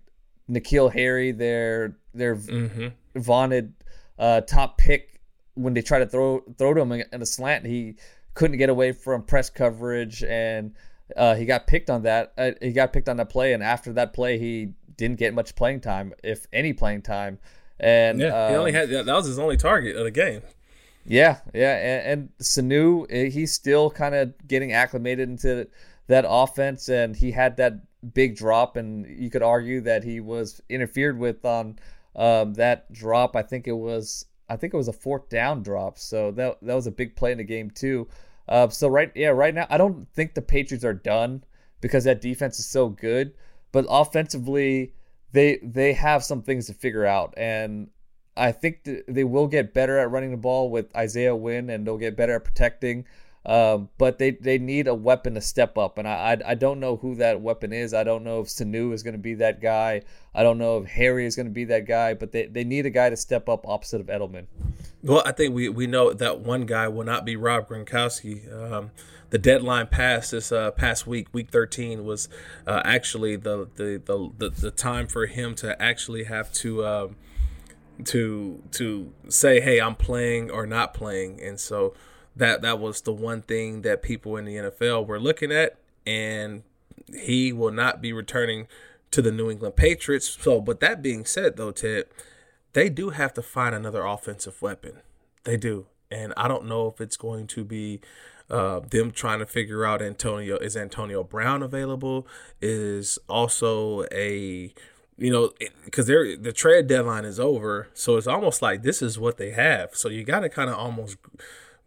N'Keal Harry, their their mm-hmm. vaunted uh, top pick, when they tried to throw throw to him in a slant, he couldn't get away from press coverage, and uh, he got picked on that. Uh, he got picked on that play, and after that play, he didn't get much playing time, if any playing time. And yeah, um, he only had that was his only target of the game. Yeah, yeah, and, and Sanu, he's still kind of getting acclimated into that offense, and he had that big drop, and you could argue that he was interfered with on um, that drop. I think it was, I think it was a fourth down drop, so that that was a big play in the game too. Uh, so right, yeah, right now I don't think the Patriots are done because that defense is so good. But offensively, they they have some things to figure out, and I think th- they will get better at running the ball with Isaiah Wynn, and they'll get better at protecting. Um, but they, they need a weapon to step up, and I, I I don't know who that weapon is. I don't know if Sanu is going to be that guy. I don't know if Harry is going to be that guy. But they, they need a guy to step up opposite of Edelman. Well, I think we, we know that one guy will not be Rob Gronkowski. Um, the deadline pass this uh, past week, week thirteen, was uh, actually the the, the the the time for him to actually have to. Um, to to say, hey, I'm playing or not playing. And so that that was the one thing that people in the N F L were looking at, and he will not be returning to the New England Patriots. So, but that being said, though, Ted, they do have to find another offensive weapon. They do. And I don't know if it's going to be uh, them trying to figure out Antonio. Is Antonio Brown available? Is also a... You know, because the trade deadline is over, so it's almost like this is what they have. So you got to kind of almost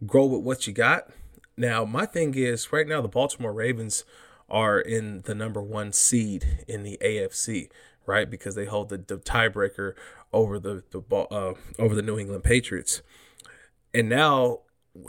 grow with what you got. Now, my thing is right now the Baltimore Ravens are in the number one seed in the A F C, right? Because they hold the, the tiebreaker over the the uh, over the New England Patriots. And now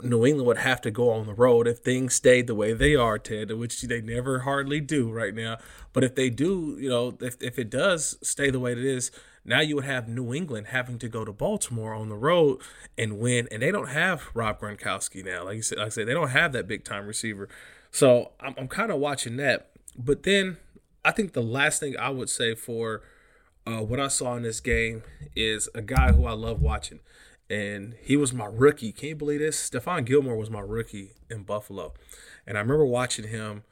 New England would have to go on the road if things stayed the way they are, Ted, which they never hardly do right now. But if they do, you know, if if it does stay the way it is, now you would have New England having to go to Baltimore on the road and win. And they don't have Rob Gronkowski now. Like you said, like I said, they don't have that big time receiver. So I'm, I'm kind of watching that. But then I think the last thing I would say for uh, what I saw in this game is a guy who I love watching. And he was my rookie. Can you believe this? Stephon Gilmore was my rookie in Buffalo. And I remember watching him,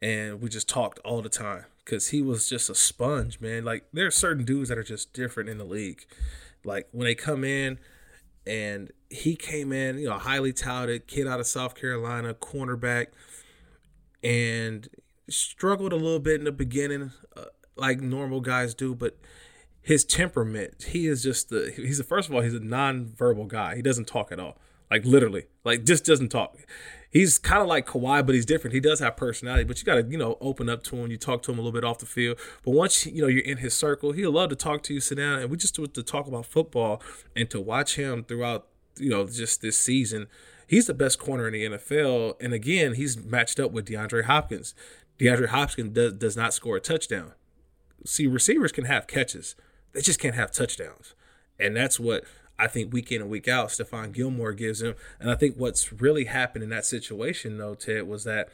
and we just talked all the time because he was just a sponge, man. Like, there are certain dudes that are just different in the league. Like, when they come in, and he came in, you know, highly touted, kid out of South Carolina, cornerback, and struggled a little bit in the beginning uh, like normal guys do, but his temperament, he is just the, he's the, first of all, he's a nonverbal guy. He doesn't talk at all. Like, literally, like, just doesn't talk. He's kind of like Kawhi, but he's different. He does have personality, but you got to, you know, open up to him. You talk to him a little bit off the field. But once, you know, you're in his circle, he'll love to talk to you, sit down. And we just do it to talk about football, and to watch him throughout, you know, just this season, he's the best corner in the N F L. And again, he's matched up with DeAndre Hopkins. DeAndre Hopkins does, does not score a touchdown. See, receivers can have catches. They just can't have touchdowns. And that's what I think week in and week out, Stephon Gilmore gives him. And I think what's really happened in that situation, though, Ted, was that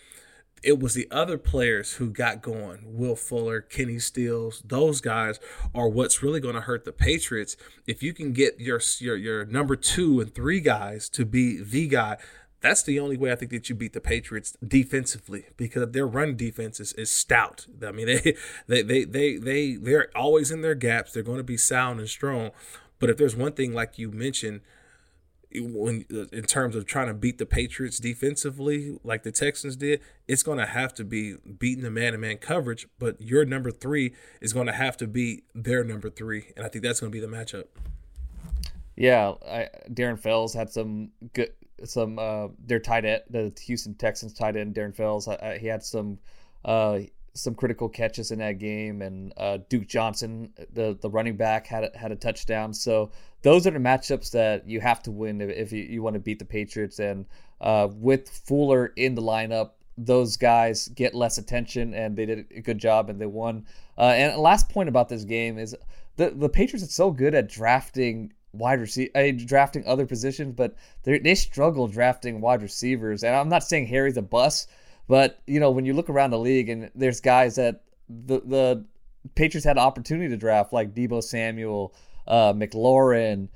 it was the other players who got going. Will Fuller, Kenny Stills, those guys are what's really going to hurt the Patriots. If you can get your, your, your number two and three guys to be the guy, that's the only way I think that you beat the Patriots defensively, because their run defense is, is stout. I mean, they, they, they, they, they, they're always in their gaps. They're going to be sound and strong. But if there's one thing, like you mentioned, when in terms of trying to beat the Patriots defensively, like the Texans did, it's going to have to be beating the man-to-man coverage. But your number three is going to have to be their number three, and I think that's going to be the matchup. Yeah, I, Darren Fells had some good, some uh, their tight end, the Houston Texans tight end Darren Fells. I, I, he had some uh, some critical catches in that game, and uh, Duke Johnson, the the running back, had a, had a touchdown. So those are the matchups that you have to win if, if you, you want to beat the Patriots. And uh, with Fuller in the lineup, those guys get less attention, and they did a good job, and they won. Uh, and last point about this game is the the Patriots are so good at drafting wide receiver, uh, drafting other positions, but they they struggle drafting wide receivers. And I'm not saying Harry's a bust, but you know, when you look around the league and there's guys that the the Patriots had an opportunity to draft, like Deebo Samuel, uh, McLaurin,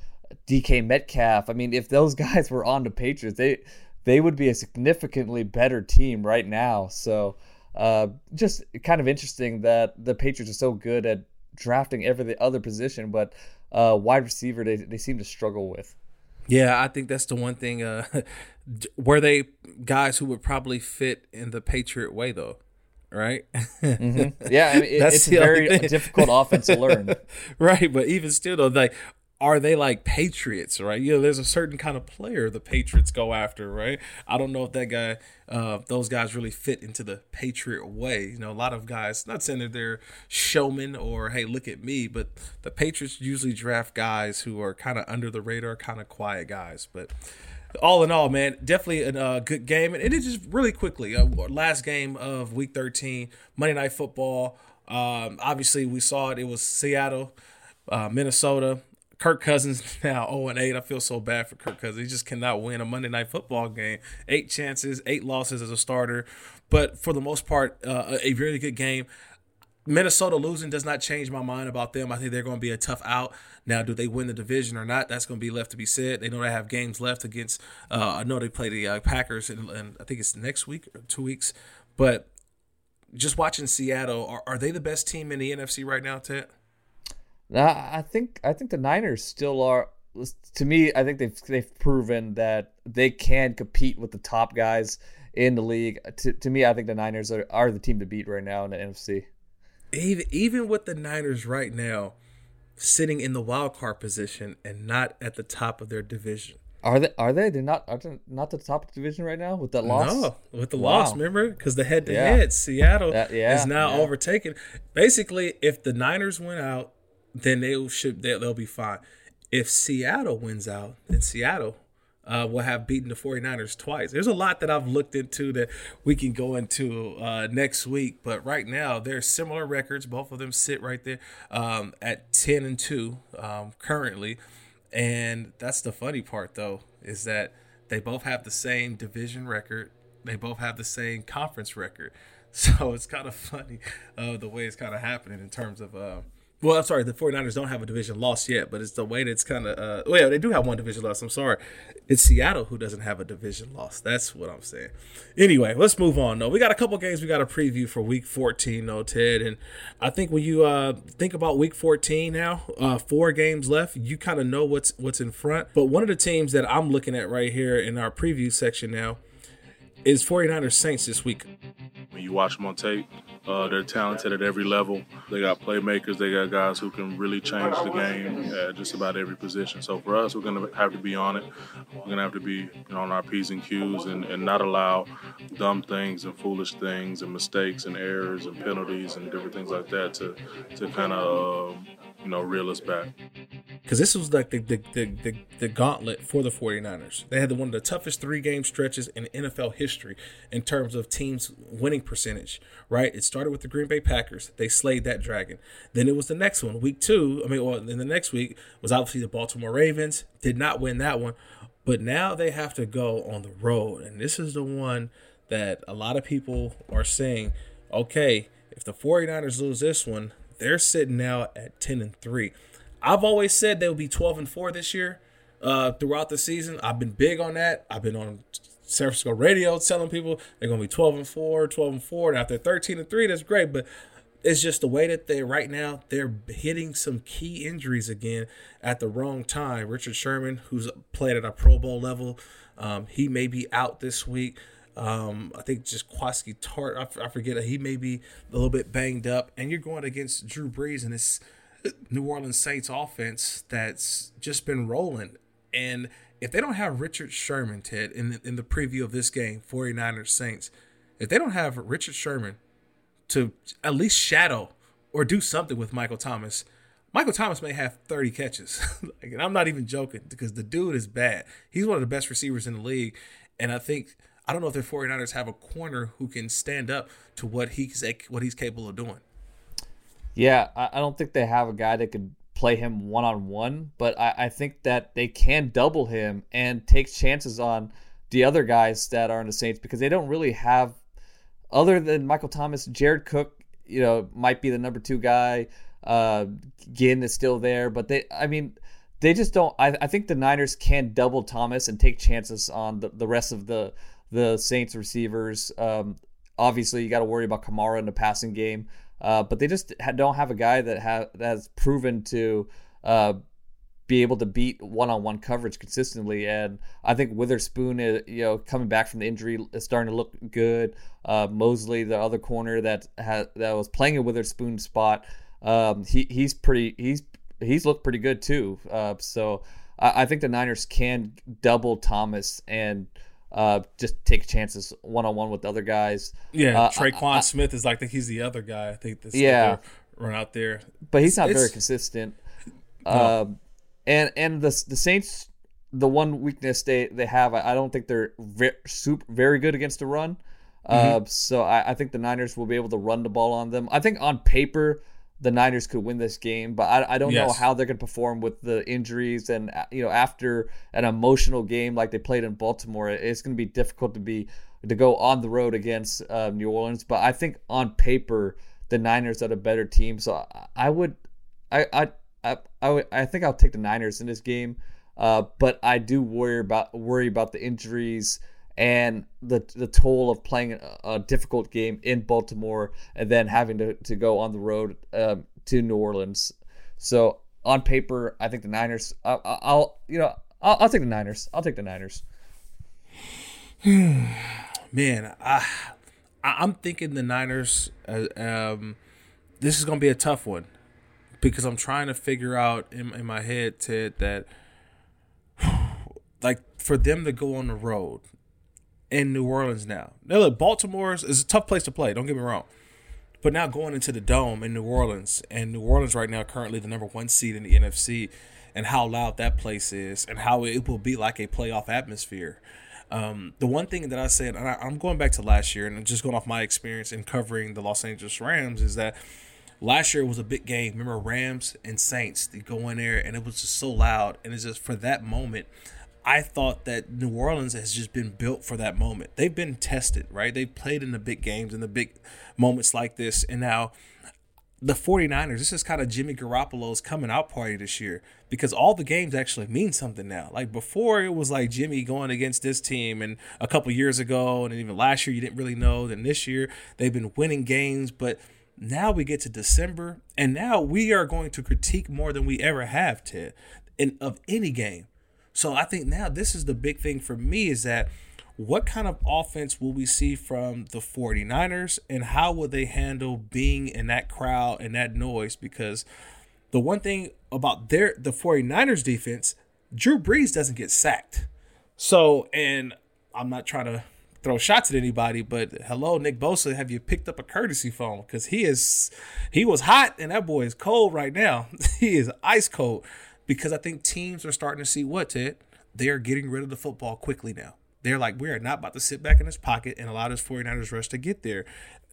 D K Metcalf. I mean, if those guys were on the Patriots, they they would be a significantly better team right now. So uh, just kind of interesting that the Patriots are so good at drafting every the other position, but uh, wide receiver they they seem to struggle with. Yeah, I think that's the one thing. Uh, were they guys who would probably fit in the Patriot way, though? Right? Mm-hmm. Yeah, I mean, it, it's a very difficult offense to learn. Right, but even still, though, like, are they like Patriots, right? You know, there's a certain kind of player the Patriots go after, right? I don't know if that guy, uh, those guys really fit into the Patriot way. You know, a lot of guys, not saying that they're showmen or, hey, look at me, but the Patriots usually draft guys who are kind of under the radar, kind of quiet guys. But all in all, man, definitely a uh, good game. And it just really quickly, uh, last game of Week thirteen, Monday Night Football. Um, obviously, we saw it. It was Seattle, uh, Minnesota. Kirk Cousins now oh and eight. I feel so bad for Kirk Cousins. He just cannot win a Monday Night Football game. Eight chances, eight losses as a starter. But for the most part, uh, a really good game. Minnesota losing does not change my mind about them. I think they're going to be a tough out. Now, do they win the division or not? That's going to be left to be said. They know they have games left against uh, – I know they play the uh, Packers, and, and I think it's next week or two weeks. But just watching Seattle, are, are they the best team in the N F C right now, Ted? No, I think I think the Niners still are. To me, I think they've they've proven that they can compete with the top guys in the league. To to me, I think the Niners are, are the team to beat right now in the N F C. Even even with the Niners right now sitting in the wild card position and not at the top of their division. Are they? Are they? They're not. Are they not the top of the division right now with that loss? No, with the wow. loss. Remember, because the head-to-head yeah. Seattle that, yeah, is now yeah. overtaken. Basically, if the Niners went out, then they should they'll be fine. If Seattle wins out, then Seattle uh, will have beaten the 49ers twice. There's a lot that I've looked into that we can go into uh, next week. But right now, they're similar records. Both of them sit right there um, at ten and two um, currently. And that's the funny part, though, is that they both have the same division record. They both have the same conference record. So it's kind of funny uh, the way it's kind of happening in terms of uh, – Well, I'm sorry, the 49ers don't have a division loss yet, but it's the way that's kind of uh, – well, they do have one division loss. I'm sorry. It's Seattle who doesn't have a division loss. That's what I'm saying. Anyway, let's move on, though. We got a couple games we got to preview for Week fourteen, though, Ted. And I think when you uh, think about Week fourteen now, uh, four games left, you kind of know what's what's in front. But one of the teams that I'm looking at right here in our preview section now is 49ers Saints this week. When you watch them on tape, Uh, they're talented at every level. They got playmakers. They got guys who can really change the game at just about every position. So for us, we're going to have to be on it. We're going to have to be you know, on our P's and Q's and, and not allow dumb things and foolish things and mistakes and errors and penalties and different things like that to, to kind of, uh, you know, reel us back. Because this was like the the, the, the the gauntlet for the 49ers. They had one of the toughest three-game stretches in N F L history in terms of teams' winning percentage, right? It started with the Green Bay Packers. They slayed that dragon. Then it was the next one. Week two, I mean, well, then the next week was obviously the Baltimore Ravens. Did not win that one. But now they have to go on the road. And this is the one that a lot of people are saying, okay, if the 49ers lose this one, they're sitting now at ten and three. I've always said they'll be twelve and four this year uh, throughout the season. I've been big on that. I've been on San Francisco radio telling people they're going to be twelve and four, twelve and four. And after thirteen and three, that's great. But it's just the way that they right now, they're hitting some key injuries again at the wrong time. Richard Sherman, who's played at a Pro Bowl level, um, he may be out this week. Um, I think just Kwaski Tart, I, I forget, he may be a little bit banged up. And you're going against Drew Brees, and it's New Orleans Saints offense that's just been rolling. And if they don't have Richard Sherman, Ted, in the, in the preview of this game, 49ers Saints, if they don't have Richard Sherman to at least shadow or do something with Michael Thomas, Michael Thomas may have thirty catches. And I'm not even joking, because the dude is bad. He's one of the best receivers in the league. And I think, I don't know if the 49ers have a corner who can stand up to what he's, what he's capable of doing. Yeah, I don't think they have a guy that could play him one-on-one, but I, I think that they can double him and take chances on the other guys that are in the Saints, because they don't really have, other than Michael Thomas, Jared Cook, you know, might be the number two guy. Uh, Ginn is still there, but they, I mean, they just don't, I, I think the Niners can double Thomas and take chances on the, the rest of the, the Saints receivers. Um, obviously, you got to worry about Kamara in the passing game. Uh, but they just ha- don't have a guy that, ha- that has proven to uh, be able to beat one-on-one coverage consistently. And I think Witherspoon, is, you know, coming back from the injury, is starting to look good. Uh, Mosley, the other corner that ha- that was playing a Witherspoon spot, um, he he's pretty he's he's looked pretty good too. Uh, so I-, I think the Niners can double Thomas and. Uh, just take chances one-on-one with other guys. Yeah, uh, Traquan I, I, Smith is like, I think he's the other guy. I think that's yeah, run out there, but he's not it's, very consistent. No. Um, and and the the Saints, the one weakness they, they have, I, I don't think they're very, super, very good against the run. Mm-hmm. Uh, so I, I think the Niners will be able to run the ball on them. I think on paper the Niners could win this game, but I, I don't yes. know how they're going to perform with the injuries. And, you know, after an emotional game like they played in Baltimore, it's going to be difficult to be to go on the road against uh, New Orleans. But I think on paper the Niners are the better team. So I, I would, I I I I, would, I think I'll take the Niners in this game. Uh, but I do worry about worry about the injuries and the the toll of playing a, a difficult game in Baltimore and then having to, to go on the road um, to New Orleans. So on paper, I think the Niners. I, I'll you know I'll, I'll take the Niners. I'll take the Niners. Man, I I'm thinking the Niners. Uh, um, this is gonna be a tough one, because I'm trying to figure out in, in my head, Ted, that like for them to go on the road. In New Orleans now. Now, look, Baltimore is a tough place to play. Don't get me wrong. But now going into the Dome in New Orleans, and New Orleans right now currently the number one seed in the N F C, and how loud that place is and how it will be like a playoff atmosphere. Um, the one thing that I said, and I, I'm going back to last year, and I'm just going off my experience in covering the Los Angeles Rams, is that last year was a big game. Remember, Rams and Saints, they go in there, and it was just so loud. And it's just for that moment, I thought that New Orleans has just been built for that moment. They've been tested, right? They've played in the big games and the big moments like this. And now the 49ers, this is kind of Jimmy Garoppolo's coming out party this year, because all the games actually mean something now. Like before, it was like Jimmy going against this team, and a couple years ago, and even last year, you didn't really know. Then this year, they've been winning games. But now we get to December, and now we are going to critique more than we ever have, Ted, in, of any game. So I think now this is the big thing for me, is that what kind of offense will we see from the 49ers, and how will they handle being in that crowd and that noise? Because the one thing about their the 49ers defense, Drew Brees doesn't get sacked. So, and I'm not trying to throw shots at anybody, but hello, Nick Bosa, have you picked up a courtesy phone? Because he is he was hot, and that boy is cold right now. He is ice cold. Because I think teams are starting to see what, Ted? They are getting rid of the football quickly now. They're like, we are not about to sit back in this pocket and allow this 49ers rush to get there.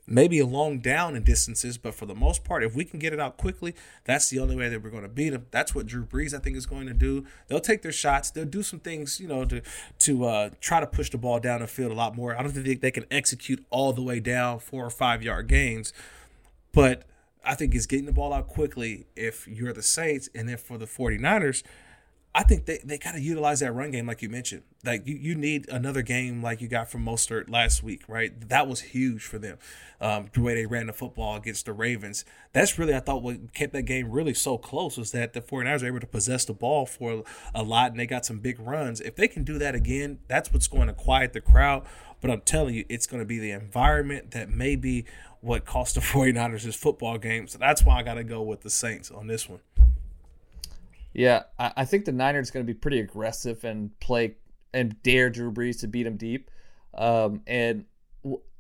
Maybe a long down in distances, but for the most part, if we can get it out quickly, that's the only way that we're going to beat them. That's what Drew Brees, I think, is going to do. They'll take their shots. They'll do some things, you know, to to uh, try to push the ball down the field a lot more. I don't think they can execute all the way down four or five-yard gains, but I think it's getting the ball out quickly if you're the Saints. And then for the 49ers, I think they, they got to utilize that run game like you mentioned. Like you, you need another game like you got from Mostert last week, right? That was huge for them, um, the way they ran the football against the Ravens. That's really, I thought, what kept that game really so close was that the 49ers were able to possess the ball for a lot, and they got some big runs. If they can do that again, that's what's going to quiet the crowd. But I'm telling you, it's going to be the environment that may be what cost the 49ers this football game. So that's why I got to go with the Saints on this one. Yeah, I think the Niners are going to be pretty aggressive and play and dare Drew Brees to beat him deep, um, and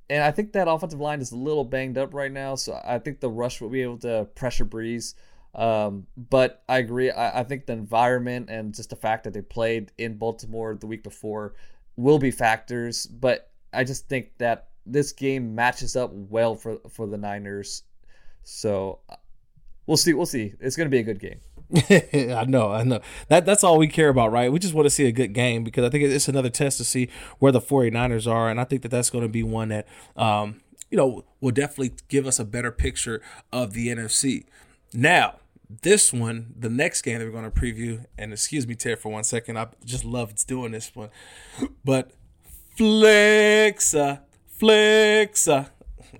and I think that offensive line is a little banged up right now, so I think the rush will be able to pressure Brees. Um, but I agree, I, I think the environment and just the fact that they played in Baltimore the week before will be factors. But I just think that this game matches up well for for the Niners, so we'll see. We'll see. It's going to be a good game. I know, I know. That that's all we care about, right? We just want to see a good game because I think it's another test to see where the 49ers are, and I think that that's going to be one that, um, you know, will definitely give us a better picture of the N F C. Now, this one, the next game that we're going to preview, and excuse me, Ted, for one second. I just love doing this one. But Flexa, Flexa.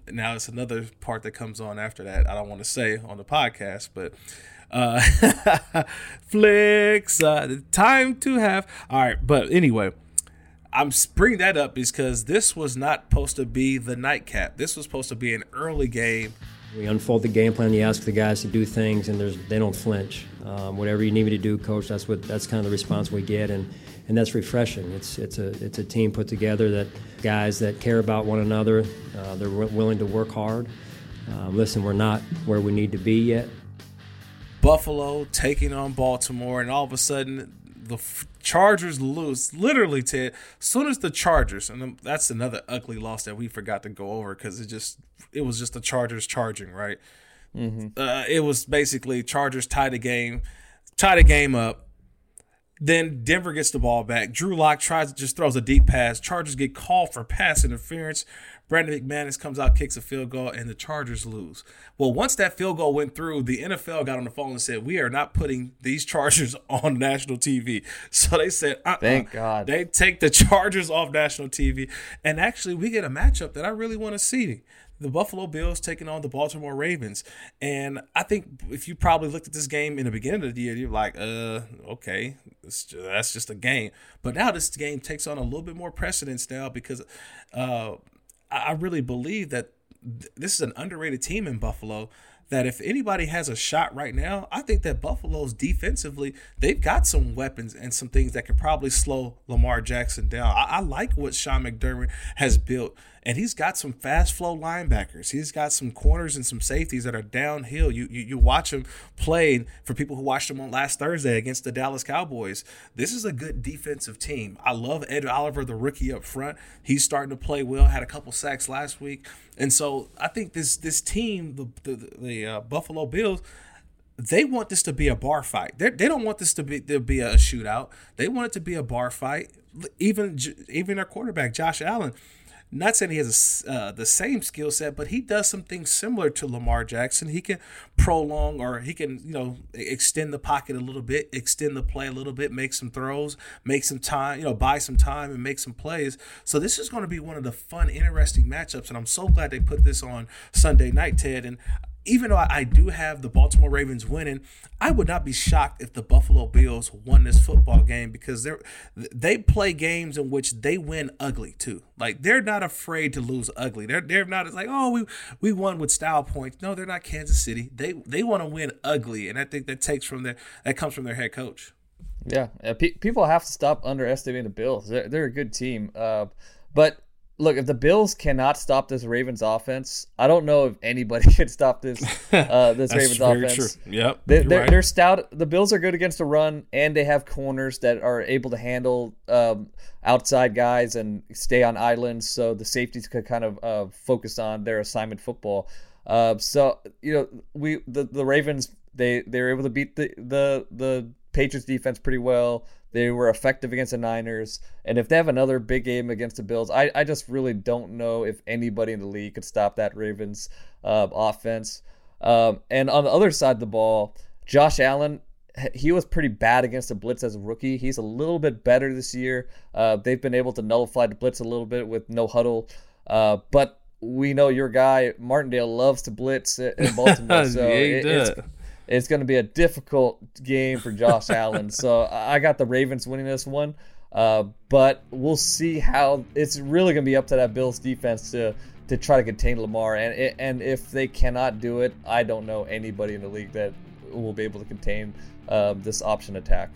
Now, it's another part that comes on after that I don't want to say on the podcast, but... Uh, flicks, uh, time to have. All right. But anyway, I'm bringing that up is because this was not supposed to be the nightcap. This was supposed to be an early game. We unfold the game plan. You ask the guys to do things and there's, they don't flinch. Um, whatever you need me to do, coach, that's what, that's kind of the response we get. And, and that's refreshing. It's, it's a, it's a team put together that guys that care about one another. Uh, they're w- willing to work hard. Uh, listen, we're not where we need to be yet. Buffalo taking on Baltimore, and all of a sudden the Chargers lose. Literally, Ted, as soon as the Chargers, and that's another ugly loss that we forgot to go over because it just it was just the Chargers charging, right? Mm-hmm. Uh, it was basically Chargers tie the game, tie the game up. Then Denver gets the ball back. Drew Lock tries just throws a deep pass. Chargers get called for pass interference. Brandon McManus comes out, kicks a field goal, and the Chargers lose. Well, once that field goal went through, the N F L got on the phone and said, we are not putting these Chargers on national T V. So they said, uh-uh. Thank God. They take the Chargers off national T V. And actually, we get a matchup that I really want to see. The Buffalo Bills taking on the Baltimore Ravens. And I think if you probably looked at this game in the beginning of the year, you're like, uh, okay, that's just, that's just a game. But now this game takes on a little bit more precedence now because uh, – I really believe that this is an underrated team in Buffalo, that if anybody has a shot right now, I think that Buffalo's defensively, they've got some weapons and some things that could probably slow Lamar Jackson down. I, I like what Sean McDermott has built, and he's got some fast flow linebackers. He's got some corners and some safeties that are downhill. You you, you watch him play. For people who watched him on last Thursday against the Dallas Cowboys, this is a good defensive team. I love Ed Oliver, the rookie up front. He's starting to play well, had a couple sacks last week. And so I think this this team, the the, the uh, Buffalo Bills, they want this to be a bar fight. They're, they don't want this to be to be a shootout. They want it to be a bar fight. Even even their quarterback, Josh Allen, not saying he has a, uh, the same skill set, but he does something similar to Lamar Jackson. He can prolong, or he can, you know, extend the pocket a little bit, extend the play a little bit, make some throws, make some time, you know, buy some time and make some plays. So this is going to be one of the fun, interesting matchups, and I'm so glad they put this on Sunday night, Ted. And even though I do have the Baltimore Ravens winning, I would not be shocked if the Buffalo Bills won this football game because they they play games in which they win ugly too. Like, they're not afraid to lose ugly. They're they're not it's like, oh, we we won with style points. No, they're not Kansas City. They they want to win ugly, and I think that takes from their that comes from their head coach. Yeah, P- people have to stop underestimating the Bills. They're, they're a good team, uh, but. Look, if the Bills cannot stop this Ravens offense, I don't know if anybody can stop this uh, this Ravens offense. That's very true. Yep, they, they're, right. They're stout. The Bills are good against the run, and they have corners that are able to handle um, outside guys and stay on islands, so the safeties could kind of uh, focus on their assignment football. Uh, so, you know, we the, the Ravens, they, they were able to beat the, the, the Patriots defense pretty well. They were effective against the Niners. And if they have another big game against the Bills, I, I just really don't know if anybody in the league could stop that Ravens uh, offense. Um, and on the other side of the ball, Josh Allen he was pretty bad against the blitz as a rookie. He's a little bit better this year. Uh, they've been able to nullify the blitz a little bit with no huddle. Uh, but we know your guy, Martindale, loves to blitz in Baltimore. So yeah, it, it's, it's going to be a difficult game for Josh Allen. So I got the Ravens winning this one. Uh, but we'll see how it's really going to be up to that Bills defense to to try to contain Lamar. And and if they cannot do it, I don't know anybody in the league that will be able to contain uh, this option attack.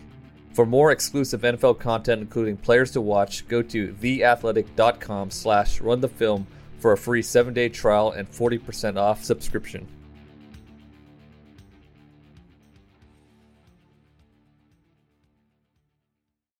For more exclusive N F L content, including players to watch, go to the athletic dot com slash run the film for a free seven day trial and forty percent off subscription.